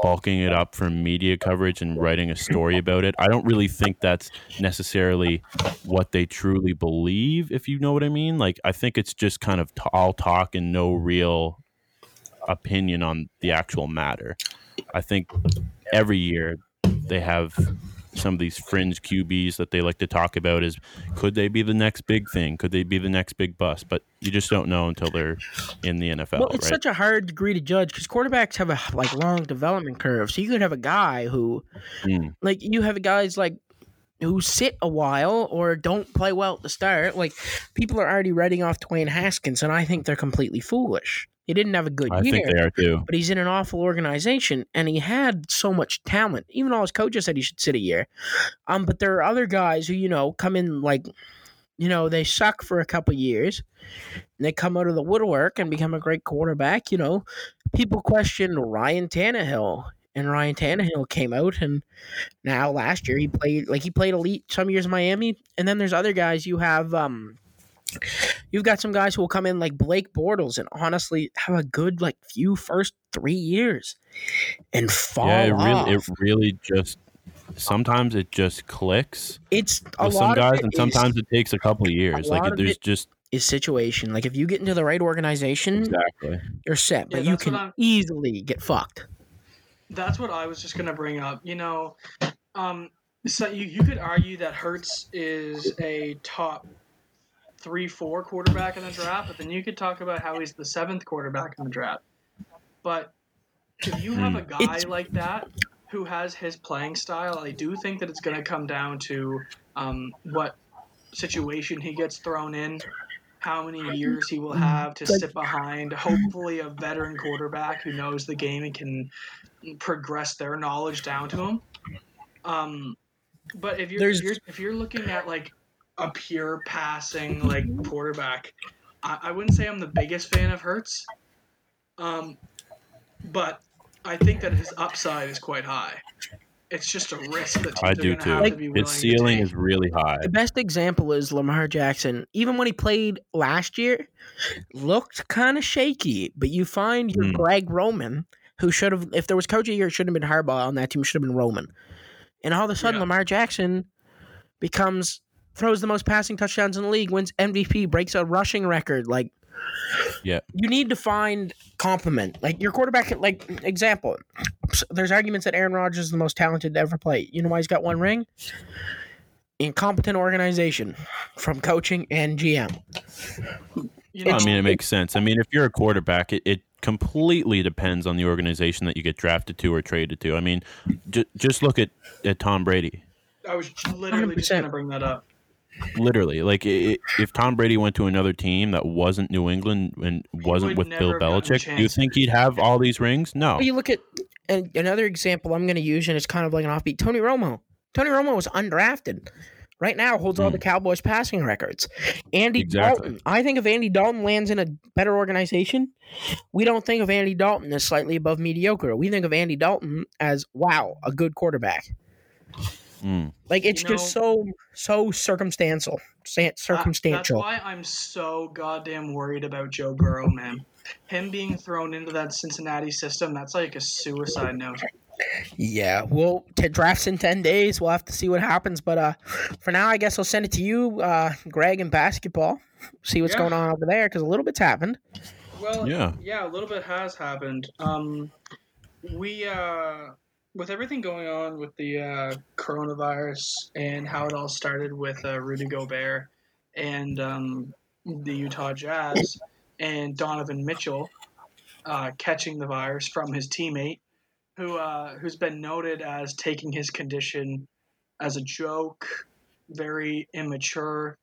bulking it up for media coverage and writing a story about it. I don't really think that's necessarily what they truly believe, if you know what I mean. Like, I think it's just kind of t- all talk and no real opinion on the actual matter. I think every year they have some of these fringe Q Bs that they like to talk about is, could they be the next big thing? Could they be the next big bust? But you just don't know until they're in the N F L. Well, it's right? such a hard degree to judge because quarterbacks have a like long development curve. So you could have a guy who mm. like you have guys like who sit a while or don't play well at the start. Like people are already writing off Dwayne Haskins, and I think they're completely foolish. He didn't have a good year. I think they are too. But he's in an awful organization, and he had so much talent. Even all his coaches said he should sit a year. Um, but there are other guys who, you know, come in like, you know, they suck for a couple years, and they come out of the woodwork and become a great quarterback. You know, people questioned Ryan Tannehill, and Ryan Tannehill came out, and now last year he played like he played elite some years in Miami. And then there's other guys you have. Um, You've got some guys who will come in like Blake Bortles and honestly have a good like few first three years and fall yeah, it off. Really, it really just sometimes it just clicks. It's a with lot some guys, of it and sometimes is, it takes a couple of years. A like lot there's of it just is situation. Like if you get into the right organization, exactly, you're set. But yeah, you can easily get fucked. That's what I was just gonna bring up. You know, um, so you you could argue that Hurts is a top three, four quarterback in the draft, but then you could talk about how he's the seventh quarterback in the draft. But if you have a guy it's... like that who has his playing style, I do think that it's going to come down to um, what situation he gets thrown in, how many years he will have to sit behind, hopefully a veteran quarterback who knows the game and can progress their knowledge down to him. Um, but if you're, if you're if you're looking at like a pure passing like quarterback, I, I wouldn't say I'm the biggest fan of Hurts, um, but I think that his upside is quite high. It's just a risk that I do too. Have to be willing. Its ceiling to take. Is really high. The best example is Lamar Jackson. Even when he played last year, looked kind of shaky. But you find your mm. Greg Roman, who should have, if there was coach of the year, it should have been Harbaugh on that team. Should have been Roman. And all of a sudden, yeah. Lamar Jackson becomes throws the most passing touchdowns in the league, wins M V P, breaks a rushing record. Like, yeah, you need to find compliment. Like your quarterback. Like example. So there's arguments that Aaron Rodgers is the most talented to ever play. You know why he's got one ring? Incompetent organization from coaching and G M. You know, I mean, it makes sense. I mean, if you're a quarterback, it, it completely depends on the organization that you get drafted to or traded to. I mean, j- just look at, at Tom Brady. I was literally one hundred percent just going to bring that up. Literally. Like, it, if Tom Brady went to another team that wasn't New England and wasn't with Bill Belichick, do you think he'd have all these rings? No. Well, you look at... And another example I'm going to use, and it's kind of like an offbeat, Tony Romo. Tony Romo was undrafted. Right now holds mm. all the Cowboys passing records. Andy exactly. Dalton. I think if Andy Dalton lands in a better organization, we don't think of Andy Dalton as slightly above mediocre. We think of Andy Dalton as, wow, a good quarterback. Mm. Like, it's you know, just so, so circumstantial. circumstantial. That, that's why I'm so goddamn worried about Joe Burrow, man. Him being thrown into that Cincinnati system, that's like a suicide note. Yeah, well, to drafts in ten days. We'll have to see what happens. But uh, for now, I guess I'll send it to you, uh, Greg, in basketball. See what's yeah. going on over there because a little bit's happened. Well, yeah, yeah, a little bit has happened. Um, we, uh, with everything going on with the uh, coronavirus and how it all started with uh, Rudy Gobert and um, the Utah Jazz. And Donovan Mitchell uh, catching the virus from his teammate, who uh, who's been noted as taking his condition as a joke, very immature.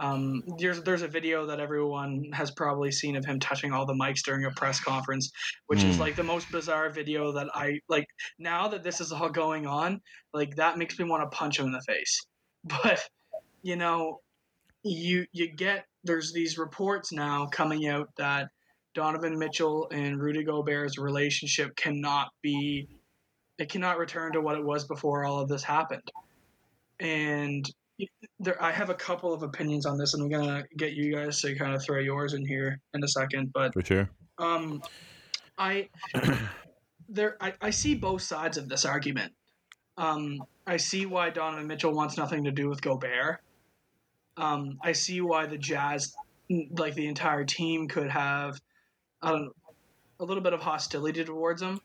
Um, there's there's a video that everyone has probably seen of him touching all the mics during a press conference, which mm. is like the most bizarre video that I like. Now that this is all going on, like that makes me want to punch him in the face. But you know, you you get. There's these reports now coming out that Donovan Mitchell and Rudy Gobert's relationship cannot be – it cannot return to what it was before all of this happened. And there, I have a couple of opinions on this, and I'm going to get you guys to kind of throw yours in here in a second. But for sure. Um, I, there, I, I see both sides of this argument. Um, I see why Donovan Mitchell wants nothing to do with Gobert. Um, I see why the Jazz, like the entire team, could have I don't know, a little bit of hostility towards him.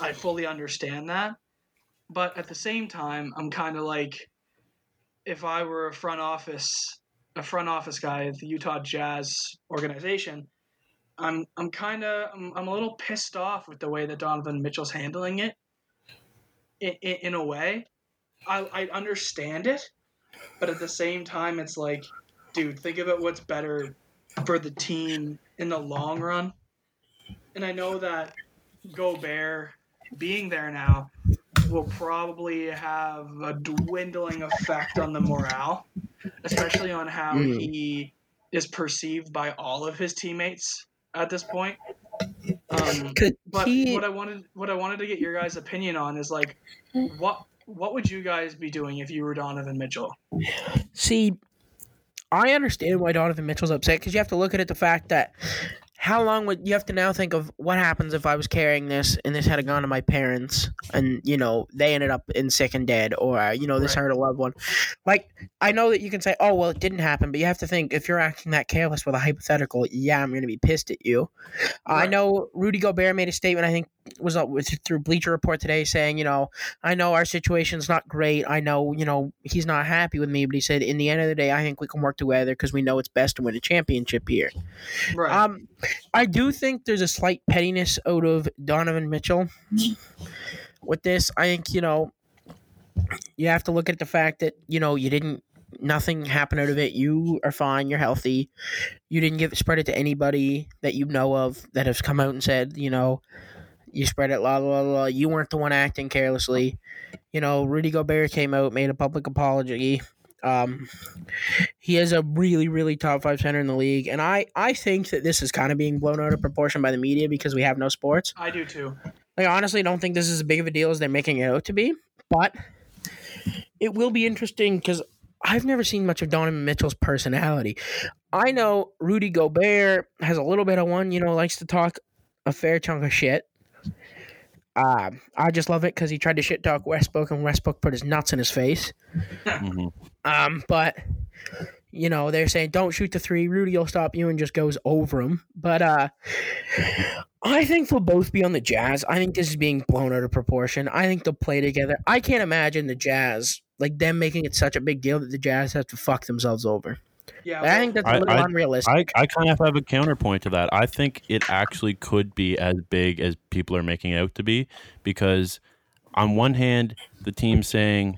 I fully understand that. But at the same time, I'm kind of like, if I were a front office a front office guy at the Utah Jazz organization, I'm I'm kind of I'm, I'm a little pissed off with the way that Donovan Mitchell's handling it. In, in, in a way, I, I understand it. But at the same time, it's like, dude, think about what's better for the team in the long run. And I know that Gobert being there now will probably have a dwindling effect on the morale, especially on how mm. he is perceived by all of his teammates at this point. Um, but he... what I wanted, what I wanted to get your guys' opinion on is like, what. What would you guys be doing if you were Donovan Mitchell? See, I understand why Donovan Mitchell's upset because you have to look at it the fact that how long would you have to now think of what happens if I was carrying this and this had gone to my parents and, you know, they ended up in sick and dead or, you know, this right. hurt a loved one. Like, I know that you can say, oh, well, it didn't happen, but you have to think if you're acting that careless with a hypothetical, yeah, I'm going to be pissed at you. Right. I know Rudy Gobert made a statement, I think, was up with through Bleacher Report today saying, you know, I know our situation's not great. I know, you know, he's not happy with me, but he said, in the end of the day, I think we can work together because we know it's best to win a championship here. Right. Um, I do think there's a slight pettiness out of Donovan Mitchell with this. I think, you know, you have to look at the fact that, you know, you didn't, nothing happened out of it. You are fine. You're healthy. You didn't give spread it to anybody that you know of that has come out and said, you know, you spread it, la, la, la, la. You weren't the one acting carelessly. You know, Rudy Gobert came out, made a public apology. Um, he is a really, really top five center in the league. And I, I think that this is kind of being blown out of proportion by the media because we have no sports. I do too. I honestly don't think this is as big of a deal as they're making it out to be. But it will be interesting because I've never seen much of Donovan Mitchell's personality. I know Rudy Gobert has a little bit of one, you know, likes to talk a fair chunk of shit. Uh, I just love it because he tried to shit talk Westbrook, and Westbrook put his nuts in his face. Mm-hmm. Um, but, you know, they're saying, don't shoot the three. Rudy will stop you, and just goes over him. But uh, I think they'll both be on the Jazz. I think this is being blown out of proportion. I think they'll play together. I can't imagine the Jazz, like them making it such a big deal that the Jazz have to fuck themselves over. Yeah, well, I think that's a little I, unrealistic. I, I kind of have a counterpoint to that. I think it actually could be as big as people are making it out to be because on one hand, the team's saying,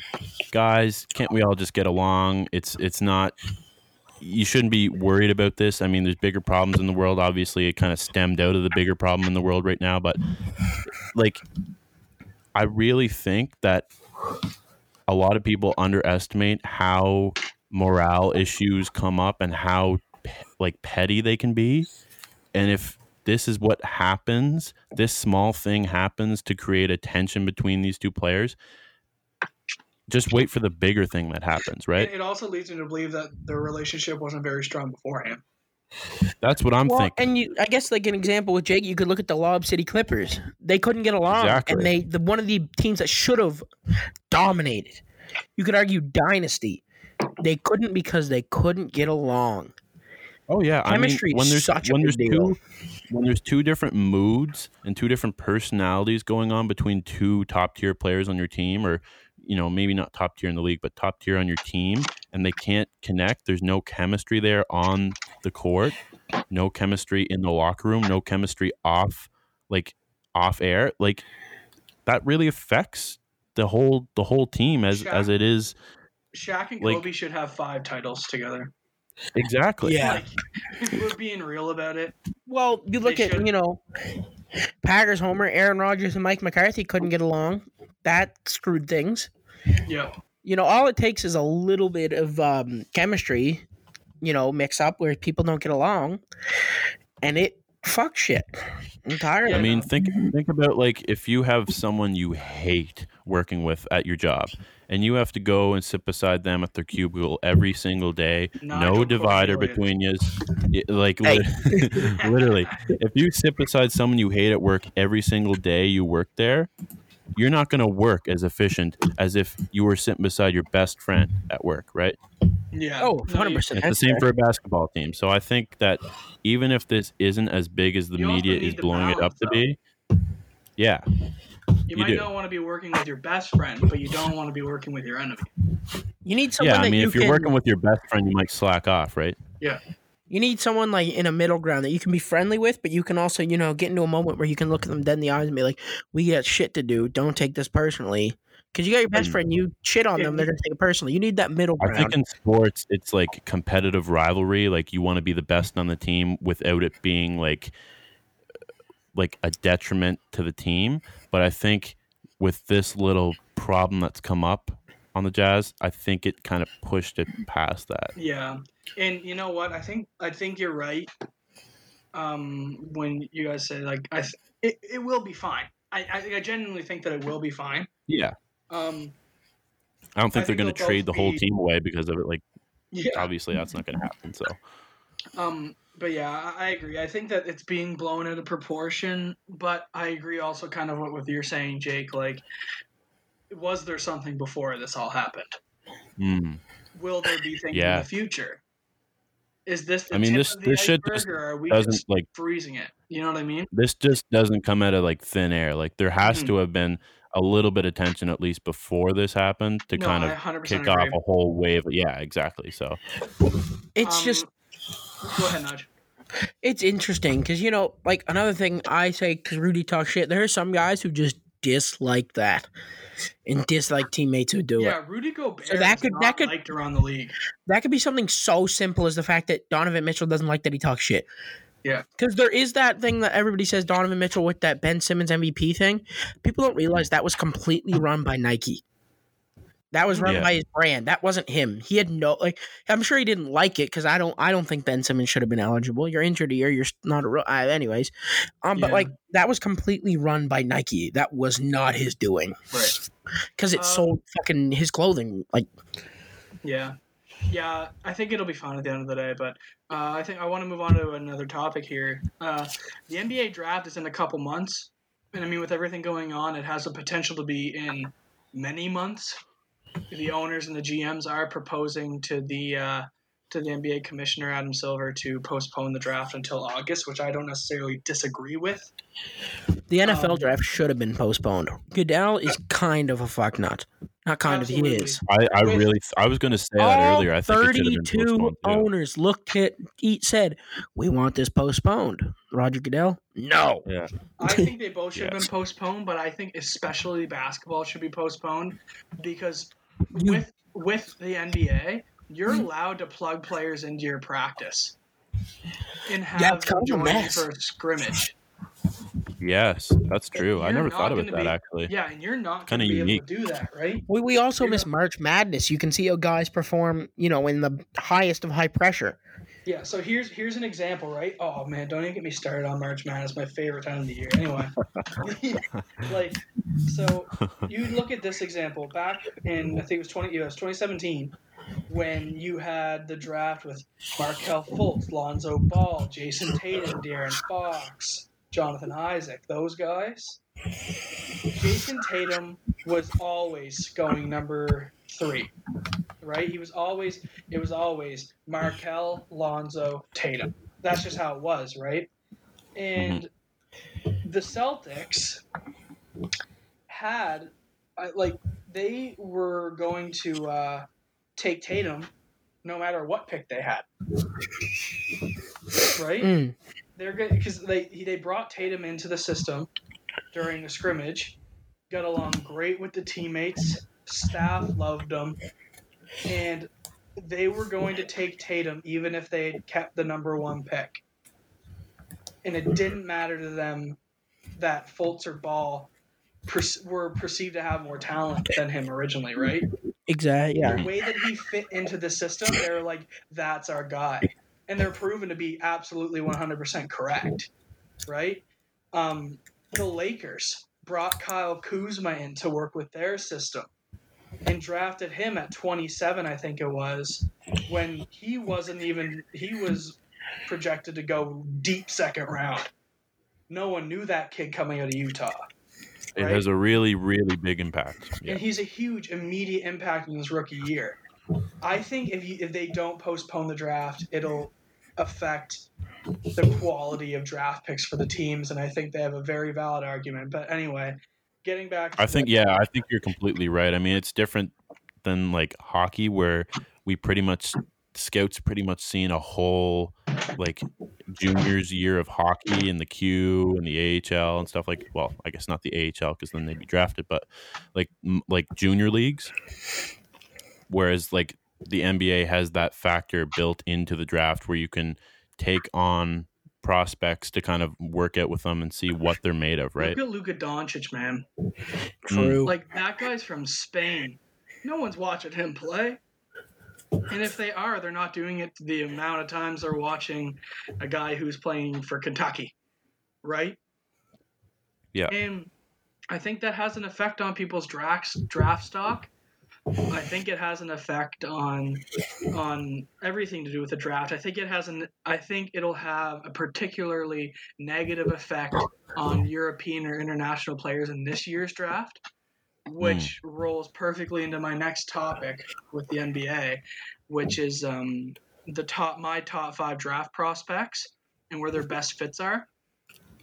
guys, can't we all just get along? It's it's not – you shouldn't be worried about this. I mean, there's bigger problems in the world. Obviously, it kind of stemmed out of the bigger problem in the world right now. But, like, I really think that a lot of people underestimate how – morale issues come up and how like petty they can be. And if this is what happens, this small thing happens to create a tension between these two players, just wait for the bigger thing that happens, right? It also leads me to believe that their relationship wasn't very strong beforehand. That's what I'm well, thinking. And you, I guess like an example with Jake, you could look at the Lob City Clippers. They couldn't get along. Exactly. And they the one of the teams that should have dominated. You could argue dynasty. They couldn't because they couldn't get along. Oh yeah, chemistry. I mean, when there's such when a there's big deal. two when there's two different moods and two different personalities going on between two top tier players on your team, or you know maybe not top tier in the league, but top tier on your team, and they can't connect. There's no chemistry there on the court, no chemistry in the locker room, no chemistry off like off air. Like that really affects the whole the whole team as yeah. as it is. Shaq and Kobe like, should have five titles together. Exactly. Yeah. Like, if we're being real about it. Well, you look at, should. you know, Packers homer, Aaron Rodgers and Mike McCarthy couldn't get along. That screwed things. Yeah. You know, all it takes is a little bit of um, chemistry, you know, mix up where people don't get along, and it fucks shit entirely. I mean, think think about, like, if you have someone you hate working with at your job, and you have to go and sit beside them at their cubicle every single day. No, no divider between you. Like, hey. literally. If you sit beside someone you hate at work every single day you work there, you're not going to work as efficient as if you were sitting beside your best friend at work, right? Yeah. Oh, one hundred percent. It's the same for a basketball team. So I think that even if this isn't as big as the you media is blowing balance, it up though. to be, yeah. You, you might do. not want to be working with your best friend, but you don't want to be working with your enemy. You need someone. Yeah, I mean, that if you you're can... working with your best friend, you might slack off, right? Yeah. You need someone like in a middle ground that you can be friendly with, but you can also, you know, get into a moment where you can look at them dead in the eyes and be like, "We got shit to do. Don't take this personally." Because you got your best friend, you shit on them, they're going to take it personally. You need that middle ground. I think in sports, it's like competitive rivalry. Like you want to be the best on the team without it being like. like a detriment to the team. But I think with this little problem that's come up on the Jazz, I think it kind of pushed it past that. Yeah. And you know what? I think, I think you're right. Um, when you guys say like, I, th- it, it will be fine. I, I I genuinely think that it will be fine. Yeah. Um, I don't think I they're going to trade the whole be... team away because of it. Like, yeah. Obviously that's not going to happen. So, um, But yeah, I agree. I think that it's being blown out of proportion, but I agree also kind of what you're saying, Jake. Like, was there something before this all happened? Mm. Will there be things yeah. in the future? Is this the I mean, tip this, of the this iceberg, shit or are we just like, freezing it? You know what I mean? This just doesn't come out of, like, thin air. Like, there has mm-hmm. to have been a little bit of tension at least before this happened to no, kind of kick agree. off a whole wave. Of, yeah, exactly. So It's um, just... Go ahead, Nudge. It's interesting because, you know, like another thing I say because Rudy talks shit, there are some guys who just dislike that and dislike teammates who do yeah, it. Yeah, Rudy Gobert so that could, not that could, liked around the league. That could be something so simple as the fact that Donovan Mitchell doesn't like that he talks shit. Yeah. Because there is that thing that everybody says Donovan Mitchell with that Ben Simmons M V P thing. People don't realize that was completely run by Nike. That was run yeah. by his brand. That wasn't him. He had no like. I'm sure he didn't like it because I don't. I don't think Ben Simmons should have been eligible. You're injured a year. You're not a real. Uh, anyways, um. But yeah. like that was completely run by Nike. That was not his doing. Right. Because it um, sold fucking his clothing. Like. Yeah, yeah. I think it'll be fine at the end of the day. But uh, I think I want to move on to another topic here. Uh, the N B A draft is in a couple months, and I mean with everything going on, it has the potential to be in many months. The owners and the G Ms are proposing to the uh, to the N B A commissioner, Adam Silver, to postpone the draft until August, which I don't necessarily disagree with. The N F L um, draft should have been postponed. Goodell is kind of a fucknut. Not kind absolutely. of, he is. I, I really, I was going to say that All earlier. I think thirty-two owners yeah. looked at, each said, we want this postponed. Roger Goodell, no. Yeah. I think they both should yes. have been postponed, but I think especially basketball should be postponed because with with the N B A, you're allowed to plug players into your practice and have them join for a scrimmage. Yes, that's true. I never thought about that, be, actually. Yeah, and you're not going to be unique. able to do that, right? We, we also you're miss not. March Madness. You can see how guys perform, you know, in the highest of high pressure. Yeah, so here's here's an example, right? Oh, man, don't even get me started on March Madness. My favorite time of the year. Anyway, like, so you look at this example. Back in, I think it was, twenty, it was twenty seventeen, when you had the draft with Markelle Fultz, Lonzo Ball, Jason Tatum, De'Aaron Fox, Jonathan Isaac, those guys. Jason Tatum was always going number three, right? He was always, it was always Markelle, Lonzo, Tatum. That's just how it was, right? And the Celtics had, like, they were going to uh, take Tatum no matter what pick they had, right? Mm. They're good because they they brought Tatum into the system during the scrimmage, got along great with the teammates, staff loved him, and they were going to take Tatum even if they had kept the number one pick. And it didn't matter to them that Fultz or Ball per, were perceived to have more talent than him originally, right? Exactly. Yeah. The way that he fit into the system, they were like, "That's our guy." And they're proven to be absolutely one hundred percent correct, right? Um, the Lakers brought Kyle Kuzma in to work with their system and drafted him at twenty-seven, I think it was, when he wasn't even – he was projected to go deep second round. No one knew that kid coming out of Utah. It right? has a really, really big impact. Yeah. And he's a huge immediate impact in his rookie year. I think if you, if they don't postpone the draft, it'll affect the quality of draft picks for the teams, and I think they have a very valid argument. But anyway, getting back to I think, yeah, I think you're completely right. I mean, it's different than, like, hockey where we pretty much – scouts pretty much seen a whole, like, junior's year of hockey in the Q and the A H L and stuff like – well, I guess not the A H L because then they'd be drafted, but, like like, junior leagues – whereas, like, the N B A has that factor built into the draft where you can take on prospects to kind of work out with them and see what they're made of, right? Look at Luka Doncic, man. True. Like, that guy's from Spain. No one's watching him play. And if they are, they're not doing it the amount of times they're watching a guy who's playing for Kentucky, right? Yeah. And I think that has an effect on people's draft, draft stock. I think it has an effect on on everything to do with the draft. I think it has an I think it'll have a particularly negative effect on European or international players in this year's draft, which mm. rolls perfectly into my next topic with the N B A, which is um, the top my top five draft prospects and where their best fits are.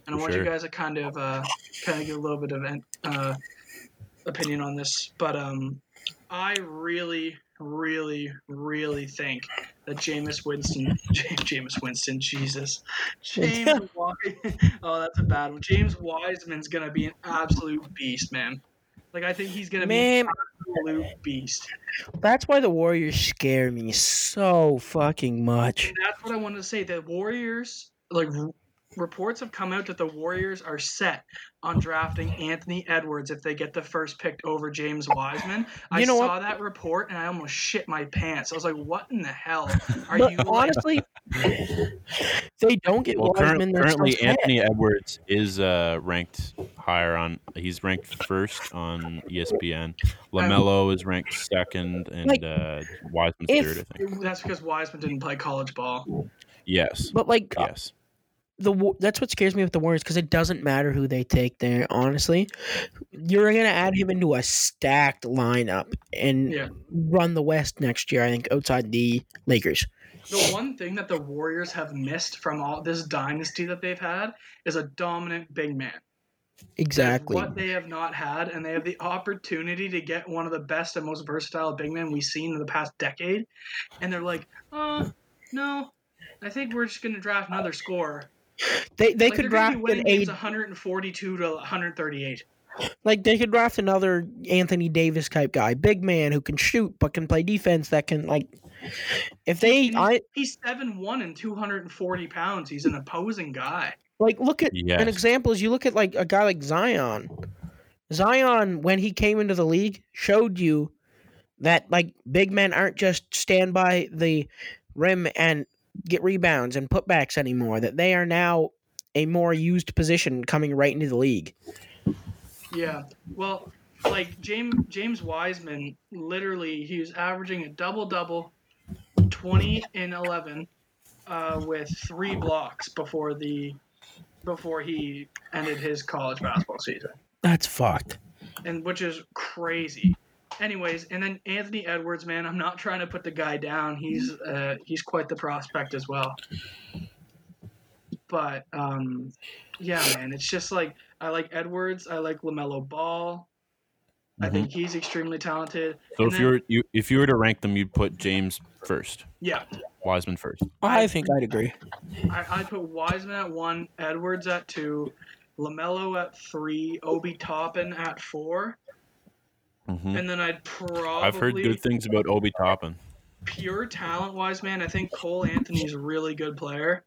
And I want sure. you guys to kind of uh, kind of get a little bit of an uh, opinion on this, but um. I really, really, really think that Jameis Winston, Jameis Winston, Jesus, James, Wise, oh, that's a bad one. James Wiseman's gonna be an absolute beast, man. Like I think he's gonna man, be an absolute beast. That's why the Warriors scare me so fucking much. And that's what I wanted to say. The Warriors, like reports have come out that the Warriors are set on drafting Anthony Edwards if they get the first pick over James Wiseman. I you know saw what? that report and I almost shit my pants. I was like, what in the hell are but you honestly they don't get well, Wiseman. Current, currently Anthony head. Edwards is uh, ranked higher on he's ranked first on E S P N. LaMelo um, is ranked second and like, uh, Wiseman's if, third, I think. That's because Wiseman didn't play college ball. Yes. But like yes. The, that's what scares me with the Warriors because it doesn't matter who they take there, honestly. You're going to add him into a stacked lineup and yeah. run the West next year, I think, outside the Lakers. The one thing that the Warriors have missed from all this dynasty that they've had is a dominant big man. Exactly. What they have not had, and they have the opportunity to get one of the best and most versatile big men we've seen in the past decade, and they're like, oh, no, I think we're just going to draft another scorer. They they like could draft an eight, one forty-two to one thirty-eight. Like they could draft another Anthony Davis type guy, big man who can shoot but can play defense. That can like if they he's, I he's seven one and two hundred forty pounds. He's an opposing guy. Like look at yes. an example is you look at like a guy like Zion. Zion when he came into the league showed you that like big men aren't just stand by the rim and get rebounds and putbacks anymore, that they are now a more used position coming right into the league. Yeah. Well, like James James Wiseman, literally he was averaging a double-double, twenty and eleven, uh, with three blocks before the before he ended his college basketball season. That's fucked. And which is crazy. Anyways, and then Anthony Edwards, man, I'm not trying to put the guy down. He's uh, he's quite the prospect as well. But, um, yeah, man, it's just like I like Edwards. I like LaMelo Ball. Mm-hmm. I think he's extremely talented. So and if then, you were you, if you were to rank them, you'd put James first. Yeah. Wiseman first. I think I'd agree. I, I'd put Wiseman at one, Edwards at two, LaMelo at three, Obi Toppin at four. Mm-hmm. And then I'd probably... I've heard good things about Obi Toppin. Pure talent-wise, man, I think Cole Anthony's a really good player.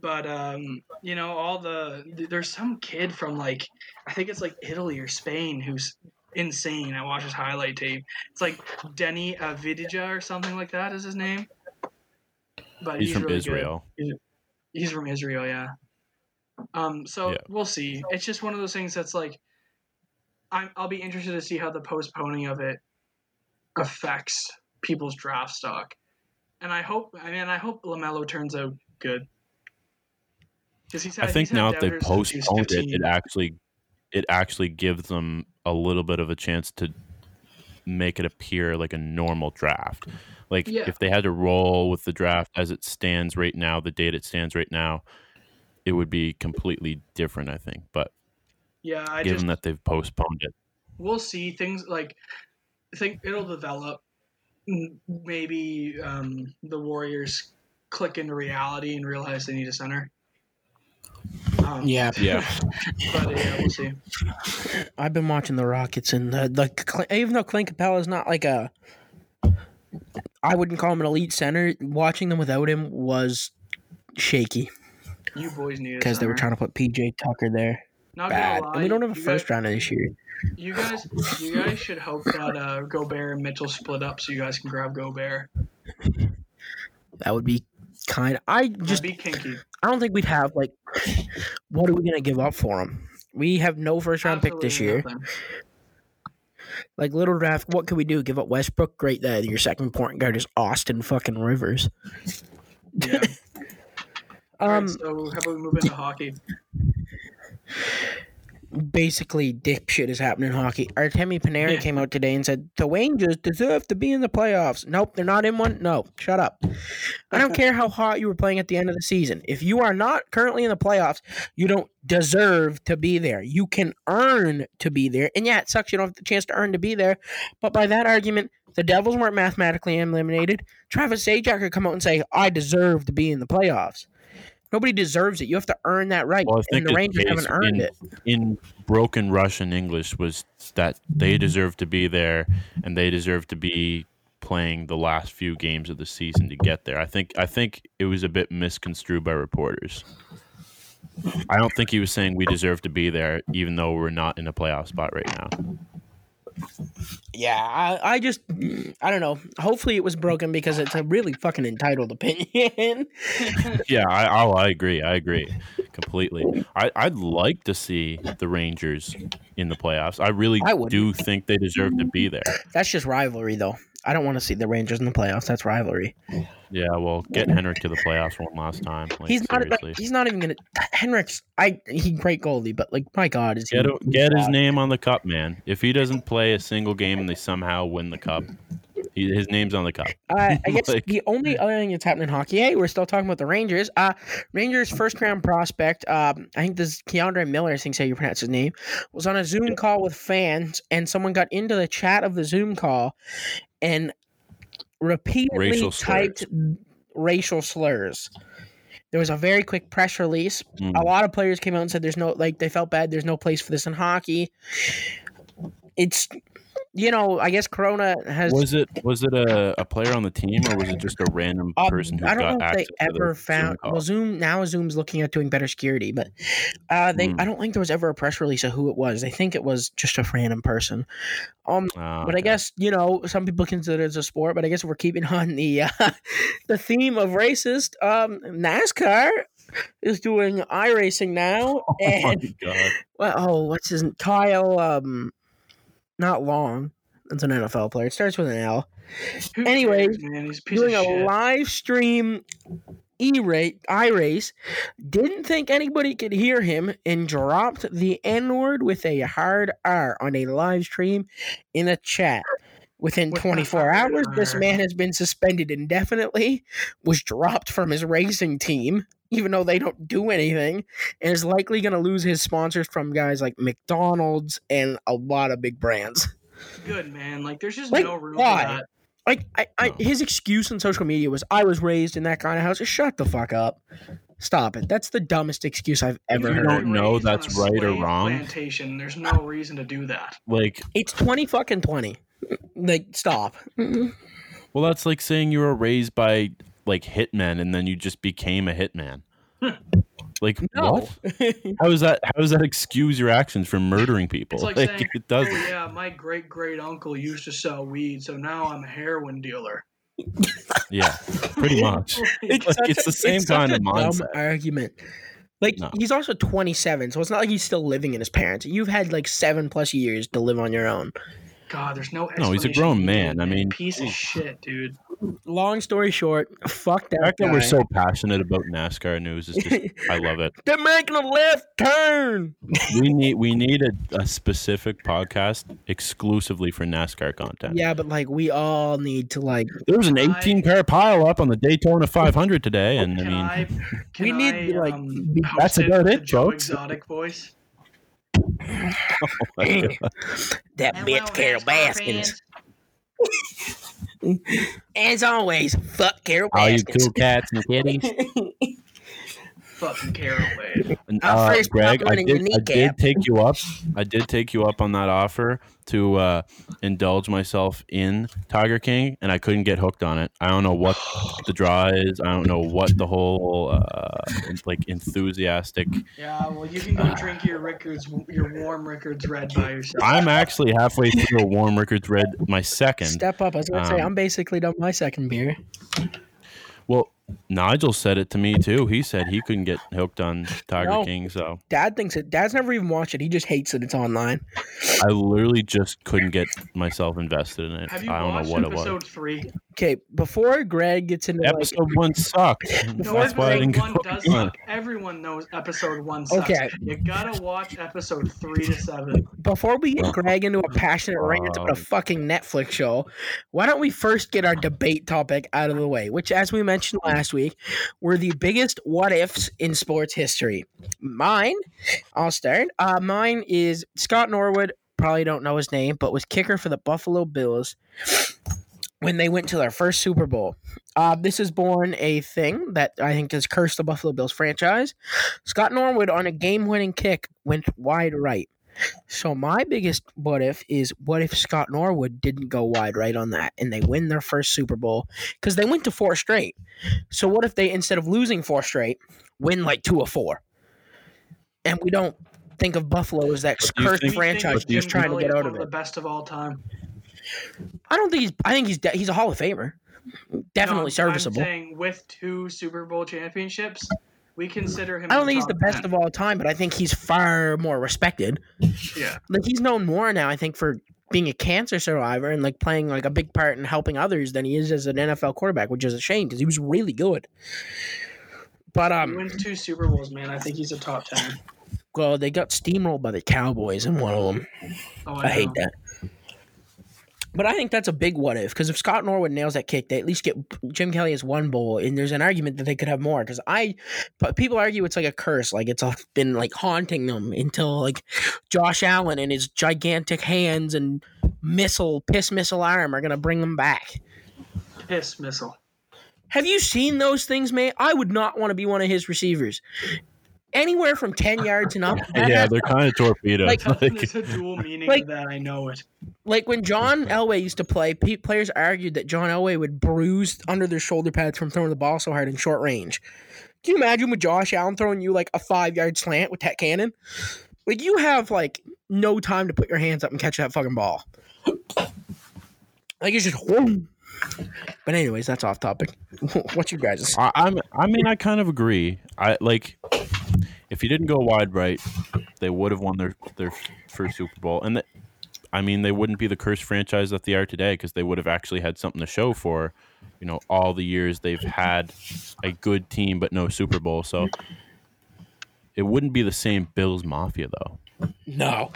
But, um, you know, all the... There's some kid from, like... I think it's, like, Italy or Spain who's insane. I watch his highlight tape. It's, like, Denny Avidija or something like that is his name. But He's, he's from really Israel. He's, he's from Israel, yeah. Um. So, yeah. We'll see. It's just one of those things that's, like... I'll be interested to see how the postponing of it affects people's draft stock, and I hope. I mean, I hope LaMelo turns out good. He's had, I think he's now that they postponed it, it actually, it actually gives them a little bit of a chance to make it appear like a normal draft. Like yeah. if they had to roll with the draft as it stands right now, the date it stands right now, it would be completely different, I think, but. Yeah, I given just, that they've postponed it. We'll see things like I think it'll develop. Maybe um, the Warriors click into reality and realize they need a center. Um, yeah, yeah. But yeah, we'll see. I've been watching the Rockets, and the, the even though Clint Capella is not like a, I wouldn't call him an elite center. Watching them without him was shaky. You boys knew because they were trying to put P J Tucker there. Not bad. Gonna lie, and we don't have a first guys, rounder this year. You guys, you guys should hope that uh, Gobert and Mitchell split up so you guys can grab Gobert. That would be kind. Of, I just be kinky. I don't think we'd have like. What are we gonna give up for him? We have no first round Absolutely pick this year. Nothing. Like little draft, what could we do? Give up Westbrook? Great, that your second point guard is Austin fucking Rivers. Yeah. um. Right, so how about we move into hockey? Basically, dipshit is happening in hockey. Artemi Panarin yeah. came out today and said the Rangers deserve to be in the playoffs. Nope, they're not in one. No, shut up. I don't care how hot you were playing at the end of the season. If you are not currently in the playoffs, you don't deserve to be there. You can earn to be there. And yeah, it sucks you don't have the chance to earn to be there. But by that argument, the Devils weren't mathematically eliminated. Travis Zajac could come out and say, I deserve to be in the playoffs. Nobody deserves it. You have to earn that right. Well, I think and the Rangers haven't earned in, it. In broken Russian English was that they deserve to be there and they deserve to be playing the last few games of the season to get there. I think I think it was a bit misconstrued by reporters. I don't think he was saying we deserve to be there, even though we're not in a playoff spot right now. Yeah, I, I just, I don't know. Hopefully it was broken because it's a really fucking entitled opinion. Yeah, I, I I agree. I agree completely. I, I'd like to see the Rangers in the playoffs. I really I do think they deserve to be there. That's just rivalry, though. I don't want to see the Rangers in the playoffs. That's rivalry. Yeah, well, get Henrik to the playoffs one last time. Like, he's not. Like, he's not even gonna. Henrik's. I. He great goalie, but like, my God, is get he, a, get his name on the cup, man. If he doesn't play a single game and they somehow win the cup, he, his name's on the cup. Uh, I guess like, the only other thing that's happening in hockey, hey, we're still talking about the Rangers. Uh, Rangers first round prospect. Um, I think this is DeAndre Miller. I think how you pronounce his name. Was on a Zoom call with fans, and someone got into the chat of the Zoom call. And repeatedly racial typed slurs. racial slurs. There was a very quick press release. Mm. A lot of players came out and said there's no, like, they felt bad. There's no place for this in hockey. It's, you know, I guess Corona has. Was it was it a, a player on the team or was it just a random uh, person who got access? I don't know if they ever found. Well, Zoom now Zoom's looking at doing better security, but uh, they. Mm. I don't think there was ever a press release of who it was. I think it was just a random person. Um, oh, but okay. I guess you know some people consider it as a sport. But I guess we're keeping on the uh, the theme of racist. Um, NASCAR is doing iRacing now. Oh and, my God! Well, oh, what's his name? Kyle? Um. Not Long. That's an N F L player. It starts with an L. Who anyway, cares, man? He's a piece doing of shit. A live stream e-rate, iRace, didn't think anybody could hear him and dropped the N-word with a hard R on a live stream in a chat. Within twenty-four hours, this man has been suspended indefinitely, was dropped from his racing team, even though they don't do anything, and is likely going to lose his sponsors from guys like McDonald's and a lot of big brands. Good, man. Like, there's just like, no room why? For that. Like, I, I, no. His excuse on social media was, I was raised in that kind of house. Shut the fuck up. Stop it. That's the dumbest excuse I've ever heard. You don't know that's right or wrong. Plantation. There's no reason to do that. Like, it's twenty fucking twenty. Like, stop. Well, that's like saying you were raised by, like, hitmen and then you just became a hitman. Like, no. What? How is that? How does that excuse your actions for murdering people? It's like, like saying, it doesn't. Oh, yeah, my great great uncle used to sell weed, so now I'm a heroin dealer. Yeah, pretty much. It's, like, it's a, the same it's kind of mindset argument. Like, no. He's also twenty-seven, so it's not like he's still living in his parents. You've had like seven plus years to live on your own. God, there's no explanation. No, he's a grown man. I mean, piece of shit, dude. Long story short, fuck that. The fact guy. That we're so passionate about NASCAR news is just, I love it. They're making a left turn. We need we need a, a specific podcast exclusively for NASCAR content. Yeah, but like we all need to like. There was an eighteen car pile up on the Daytona five hundred today, and I mean, I, we need I, like um, that's about it, folks. Exotic voice. Oh my God. That and bitch Carole Baskins. As always, fuck Carole Baskins. All you cool cats and kitties. Fucking Carole Baskins. Uh, Greg, I did, I did take you up. I did take you up on that offer to uh, indulge myself in Tiger King, and I couldn't get hooked on it. I don't know what the draw is. I don't know what the whole uh, like enthusiastic. Yeah, well, you can go uh, drink your Rickards, your warm Rickards Red by yourself. I'm actually halfway through a warm Rickards Red, my second. Step up. I was gonna um, say I'm basically done my second beer. Well, Nigel said it to me too. He said he couldn't get hooked on Tiger no, King. So Dad thinks it. Dad's never even watched it. He just hates that it's online. I literally just couldn't get myself invested in it. Have you I don't watched know what episode it was. Three. Okay, before Greg gets into episode like, one sucks. No, that's why I didn't one does suck. Everyone knows episode one sucks. Okay, you gotta watch episode three to seven. Before we get Greg into a passionate rant about a fucking Netflix show, why don't we first get our debate topic out of the way? Which, as we mentioned last. Last week were the biggest what ifs in sports history. Mine, I'll start. Uh, mine is Scott Norwood. Probably don't know his name, but was kicker for the Buffalo Bills when they went to their first Super Bowl. Uh, this is born a thing that I think has cursed the Buffalo Bills franchise. Scott Norwood on a game-winning kick went wide right. So my biggest what if is what if Scott Norwood didn't go wide right on that and they win their first Super Bowl, because they went to four straight. So what if they, instead of losing four straight, win like two or four? And we don't think of Buffalo as that cursed franchise just trying to get out of it. The best of all time. I don't think he's. I think he's. De- he's a Hall of Famer. Definitely no, serviceable. I'm saying with two Super Bowl championships, we consider him. I don't think he's the best ten. Of all time, but I think he's far more respected. Yeah, like he's known more now, I think, for being a cancer survivor and like playing like a big part in helping others than he is as an N F L quarterback, which is a shame because he was really good. But um, he wins two Super Bowls, man. I think he's a top ten. Well, they got steamrolled by the Cowboys in one of them. Oh, I, I hate that. But I think that's a big what if, because if Scott Norwood nails that kick, they at least get Jim Kelly has one bowl, and there's an argument that they could have more. Because I, but people argue it's like a curse, like it's been like haunting them until like Josh Allen and his gigantic hands and missile piss missile arm are gonna bring them back. Piss missile. Have you seen those things, man? I would not want to be one of his receivers. Anywhere from ten yards and up. Yeah, they're kind of torpedoes. Like, like, there's a dual meaning like, of that. I know it. Like when John Elway used to play, players argued that John Elway would bruise under their shoulder pads from throwing the ball so hard in short range. Can you imagine with Josh Allen throwing you like a five-yard slant with that cannon? Like you have like no time to put your hands up and catch that fucking ball. Like it's just... Whoa. But anyways, that's off topic. What's your guys'? I, I'm. I mean, I kind of agree. I like if you didn't go wide right, they would have won their, their first Super Bowl, and the, I mean, they wouldn't be the cursed franchise that they are today because they would have actually had something to show for, you know, all the years they've had a good team but no Super Bowl. So it wouldn't be the same Bills Mafia though. No,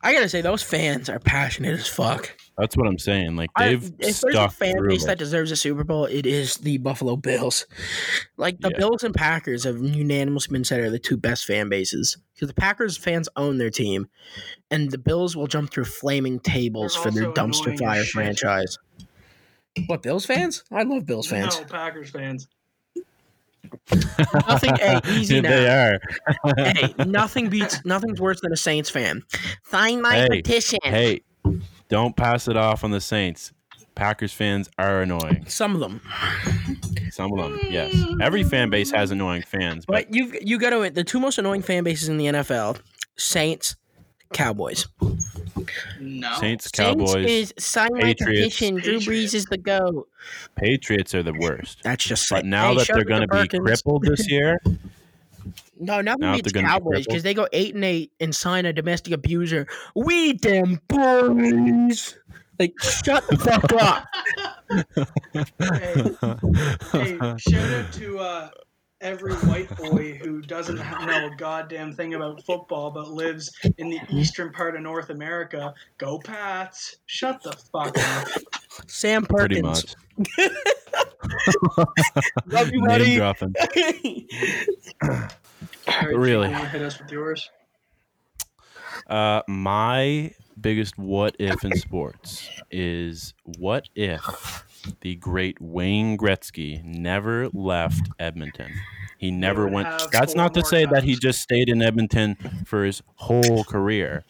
I gotta say those fans are passionate as fuck. That's what I'm saying. Like they've I, if there's a fan base that deserves a Super Bowl, it is the Buffalo Bills. Like the yeah. Bills and Packers have unanimously been said are the two best fan bases because the Packers fans own their team, and the Bills will jump through flaming tables They're for their dumpster fire shit. franchise. What, Bills fans? I love Bills fans. No, Packers fans. Nothing, hey, easy now. They are. Hey, nothing beats. Nothing's worse than a Saints fan. Sign my hey, petition. Hey. Don't pass it off on the Saints. Packers fans are annoying. Some of them. Some of them, yes. Every fan base has annoying fans. But, but you've you got to the two most annoying fan bases in the N F L: Saints, Cowboys. No. Saints, Cowboys. Saints is sign my petition. Drew Brees is the GOAT. Patriots are the worst. That's just sick. But now hey, that they're going to the be crippled this year. No, nothing beats Cowboys because they go eight and eight and sign a domestic abuser. We damn boys! Like, shut the fuck up. Hey, hey, shout out to uh, every white boy who doesn't know a goddamn thing about football but lives in the eastern part of North America. Go Pats! Shut the fuck up. Sam Perkins. Pretty much. Love you, buddy. Right, really? You want to hit us with yours? Uh, my biggest what if in sports is what if the great Wayne Gretzky never left Edmonton? He never went. That's not to say times. that he just stayed in Edmonton for his whole career,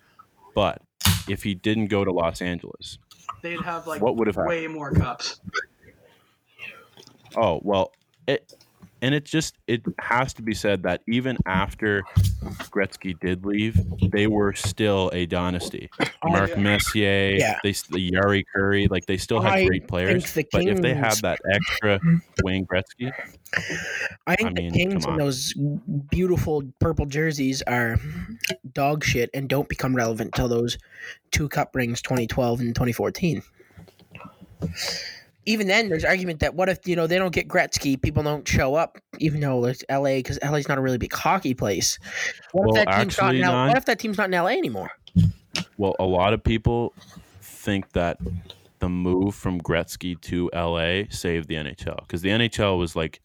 but if he didn't go to Los Angeles, they'd have like what would have way happened? more cups. Oh well, it. And it just it has to be said that even after Gretzky did leave, they were still a dynasty. Oh, Mark yeah. Messier, yeah. they the Yari Curry, like they still had I great players. But Kings, if they had that extra Wayne Gretzky, I think I mean, the Kings in those beautiful purple jerseys are dog shit and don't become relevant until those two cup rings, twenty twelve and twenty fourteen. Even then, there's argument that what if, you know, they don't get Gretzky, people don't show up, even though it's L A, because L A's not a really big hockey place. What, well, if, that team's not in L- not, what if that team's not in L A anymore? Well, a lot of people think that the move from Gretzky to L A saved the N H L, because the N H L was, like,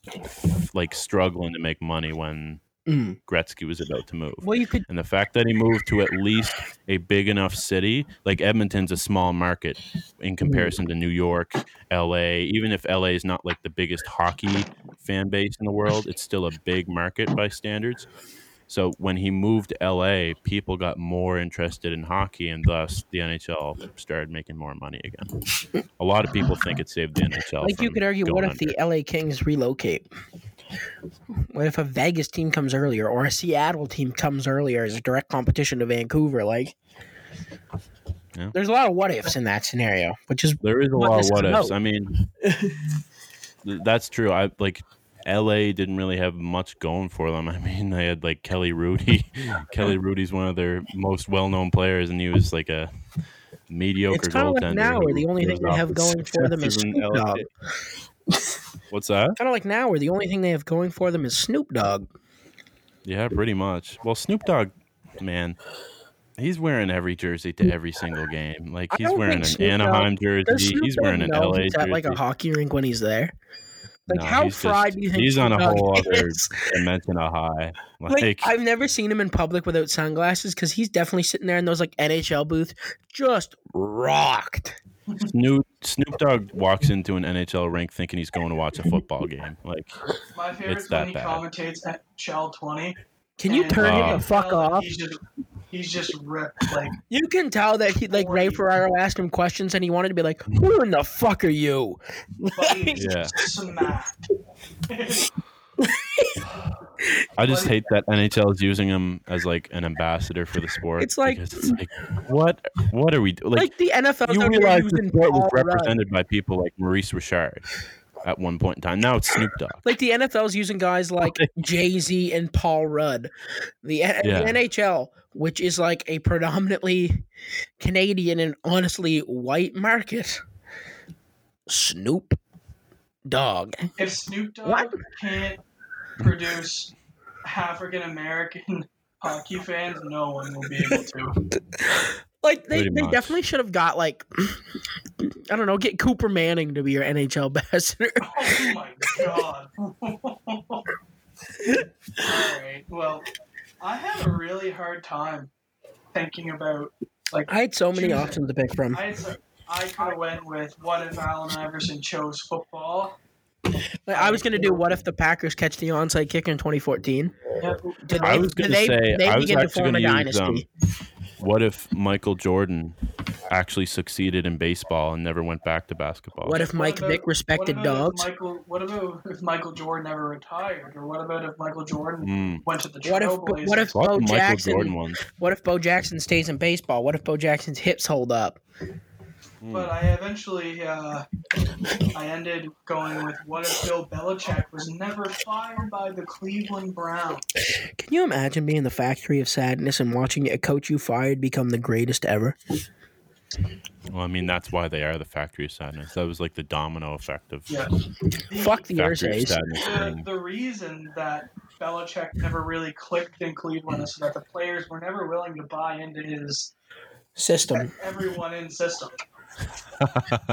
like struggling to make money when mm. Gretzky was about to move. Well, you could- and the fact that he moved to at least a big enough city, like Edmonton's a small market in comparison to New York, L A. Even if L A is not like the biggest hockey fan base in the world, it's still a big market by standards. So when he moved to L A, people got more interested in hockey, and thus the N H L started making more money again. A lot of people think it saved the N H L. Like, you could argue, what if under. the L A Kings relocate? What if a Vegas team comes earlier, or a Seattle team comes earlier as a direct competition to Vancouver? Like, yeah. There's a lot of what ifs in that scenario, which is there is a lot of what ifs. Out. I mean, that's true. I like. L A didn't really have much going for them. I mean, they had like Kelly Rudy. Kelly Rudy's one of their most well-known players, and he was like a mediocre goaltender. It's kind of like now where the only thing they have going for them is Snoop Dogg. What's that? Kind of like now where the only thing they have going for them is Snoop Dogg. Yeah, pretty much. Well, Snoop Dogg, man, he's wearing every jersey to every single game. Like, he's wearing an Anaheim jersey. He's wearing an L A jersey. Is that like a hockey rink when he's there? Like, no, how fried just, do you think he's on a whole other dimension of high? Like, like, I've never seen him in public without sunglasses, because he's definitely sitting there in those like N H L booth, just rocked. Snoop Snoop Dogg walks into an N H L rink thinking he's going to watch a football game. Like, my favorite is when he bad. commentates at N H L twenty. Can you turn uh, him the fuck off? He's just, he's just ripped. Like, you can tell that he, like, Ray Ferraro asked him questions and he wanted to be like, "Who in the fuck are you?" Like, yeah. I just hate that N H L is using him as like an ambassador for the sport. It's like, it's like what? What are we doing? Like, like the N F L. You realize the sport was represented by people like Maurice Richard at one point in time. Now it's Snoop Dogg. Like, the N F L's using guys like Jay-Z and Paul Rudd. The, N- yeah. the N H L, which is like a predominantly Canadian and honestly white market, Snoop Dogg. If Snoop Dogg what? can't produce African-American hockey fans, no one will be able to. Like, they, they definitely should have got, like, I don't know, get Cooper Manning to be your N H L ambassador. Oh, my God. All right. Well, I had a really hard time thinking about, like, I had so many choosing. options to pick from. I, so, I could have went with, what if Allen Iverson chose football? Like, I was going to do, what if the Packers catch the onside kick in twenty fourteen? Did they, I was going to say, they, they I was actually going to use them. What if Michael Jordan actually succeeded in baseball and never went back to basketball? What if Mike Vick respected dogs? Michael, what about if Michael Jordan ever retired? Or what about if Michael Jordan mm. went to the Trailblazers? What if Bo Jackson? What if Bo Jackson stays in baseball? What if Bo Jackson's hips hold up? Mm. But I eventually, uh, I ended going with, what if Bill Belichick was never fired by the Cleveland Browns? Can you imagine being the factory of sadness and watching a coach you fired become the greatest ever? Well, I mean, that's why they are the factory of sadness. That was like the domino effect of yeah. Fuck the Ursays. The, the reason that Belichick never really clicked in Cleveland is that the players were never willing to buy into his system. Everyone in system.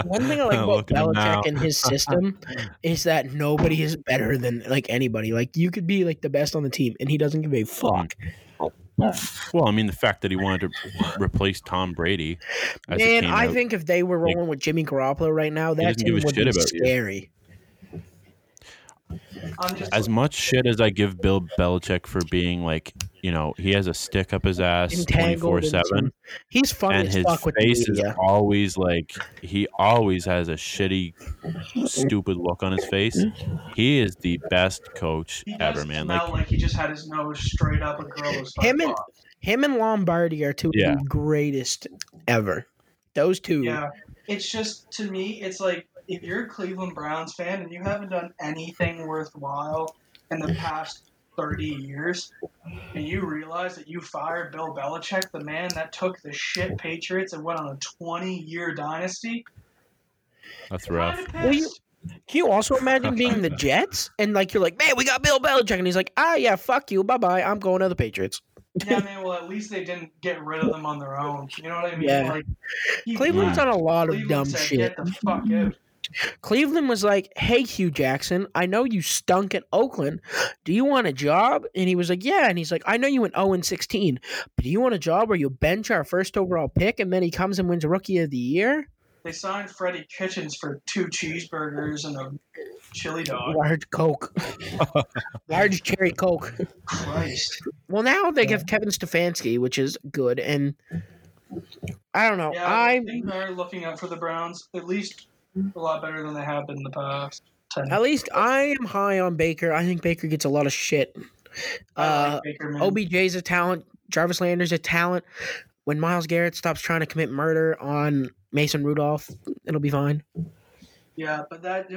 One thing I like about Belichick and his system is that nobody is better than like anybody. Like, you could be like the best on the team, and he doesn't give a fuck. Well, I mean, the fact that he wanted to replace Tom Brady. As Man, I out, think if they were rolling like, with Jimmy Garoppolo right now, that team would be scary. You. As much shit as I give Bill Belichick for being like, you know, he has a stick up his ass twenty-four seven. He's funny and as his fuck with the media. His face is always like, he always has a shitty, stupid look on his face. He is the best coach he ever, man. Like, like he just had his nose straight up and gross. Him and off. him and Lombardi are two yeah. of the greatest ever. Those two. Yeah, it's just, to me, it's like, if you're a Cleveland Browns fan and you haven't done anything worthwhile in the past thirty years, and you realize that you fired Bill Belichick, the man that took the shit Patriots and went on a twenty-year dynasty. That's rough. Well, you, can you also imagine being the Jets? And like, you're like, man, we got Bill Belichick. And he's like, ah, yeah, fuck you. Bye-bye. I'm going to the Patriots. Yeah, man, well, at least they didn't get rid of them on their own. You know what I mean? Yeah. Like, Cleveland's done a lot Cleveland of dumb said, shit. Get the fuck out. Cleveland was like, hey, Hugh Jackson, I know you stunk at Oakland. Do you want a job? And he was like, yeah. And he's like, I know you went oh and sixteen, but do you want a job where you bench our first overall pick and then he comes and wins Rookie of the Year? They signed Freddie Kitchens for two cheeseburgers and a chili dog. Large Coke. Large cherry Coke. Christ. Well, now they have Kevin Stefanski, which is good. And I don't know. Yeah, I think they're looking out for the Browns, at least a lot better than they have been in the past. At least I am high on Baker. I think Baker gets a lot of shit. Uh, like Baker, O B J's a talent. Jarvis Landry's a talent. When Myles Garrett stops trying to commit murder on Mason Rudolph, it'll be fine. Yeah, but that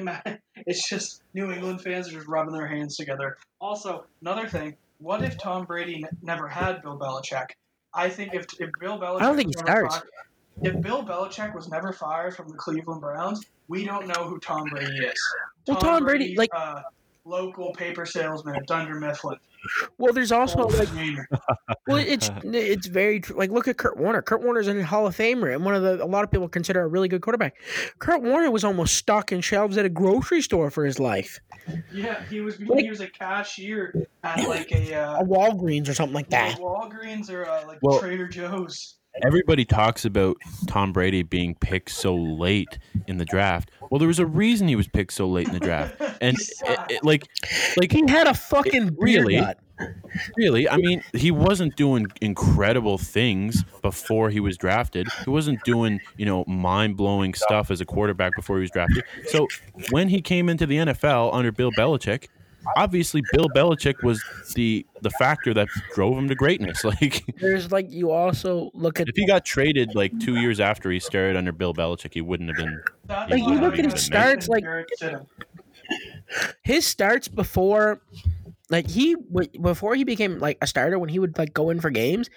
it's just New England fans are just rubbing their hands together. Also, another thing, what if Tom Brady n- never had Bill Belichick? I think if, if Bill Belichick I don't think he starts. Fired, if Bill Belichick was never fired from the Cleveland Browns, we don't know who Tom Brady is. Well, Tom, Tom Brady, Brady like uh, local paper salesman, Dunder Mifflin. Well, there's also oh, like, well, it's it's very like look at Kurt Warner. Kurt Warner's a Hall of Famer, and one of the a lot of people consider a really good quarterback. Kurt Warner was almost stocking shelves at a grocery store for his life. Yeah, he was. Like, he was a cashier at like a uh, a Walgreens or something like that. Yeah, Walgreens or uh, like well, Trader Joe's. Everybody talks about Tom Brady being picked so late in the draft. Well, there was a reason he was picked so late in the draft, and it, it, like, like he had a fucking it, really, really. I mean, he wasn't doing incredible things before he was drafted. He wasn't doing you know mind blowing stuff as a quarterback before he was drafted. So when he came into the N F L under Bill Belichick. Obviously, Bill Belichick was the the factor that drove him to greatness. Like, there's like you also look at if he got traded like two years after he started under Bill Belichick, he wouldn't have been. Like you look at starts like his starts before, like he before he became like a starter when he would like go in for games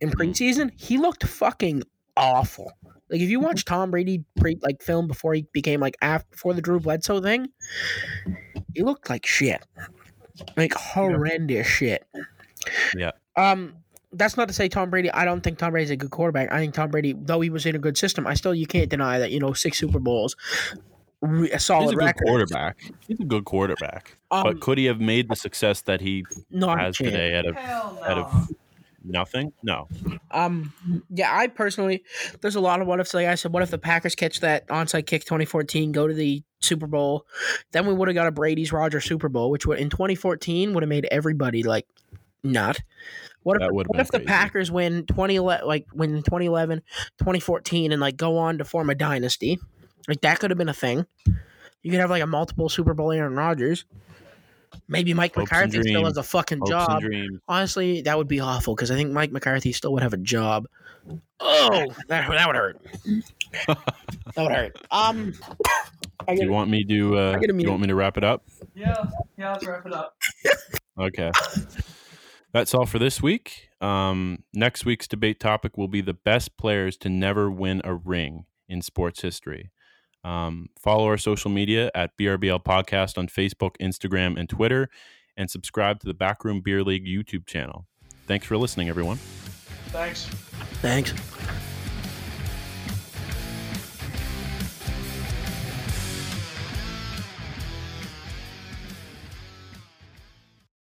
in preseason, he looked fucking awful. Like if you watch Tom Brady pre like film before he became like after before the Drew Bledsoe thing. He looked like shit, like horrendous shit. Yeah. Um. That's not to say Tom Brady. I don't think Tom Brady's a good quarterback. I think Tom Brady, though he was in a good system, I still you can't deny that you know six Super Bowls, a solid He's a good record. Quarterback. He's a good quarterback. Um, but could he have made the success that he has today out of no. out of nothing? No. Um. Yeah. I personally, there's a lot of what ifs. Like I said, what if the Packers catch that onside kick twenty fourteen, go to the Super Bowl, then we would have got a Brady's Rodgers Super Bowl, which would in twenty fourteen would have made everybody like nut. What if, what if the Packers win twenty eleven, like win twenty eleven, twenty fourteen, and like go on to form a dynasty? Like that could have been a thing. You could have like a multiple Super Bowl Aaron Rodgers. Maybe Mike Hopes McCarthy still has a fucking Hopes job. Honestly, that would be awful because I think Mike McCarthy still would have a job. Oh, that that would hurt. that would hurt. Um. I do you want me to? Uh, do you want me to wrap it up? Yeah, yeah, let's wrap it up. Okay, that's all for this week. Um, next week's debate topic will be the best players to never win a ring in sports history. Um, follow our social media at B R B L Podcast on Facebook, Instagram, and Twitter, and subscribe to the Backroom Beer League YouTube channel. Thanks for listening, everyone. Thanks. Thanks.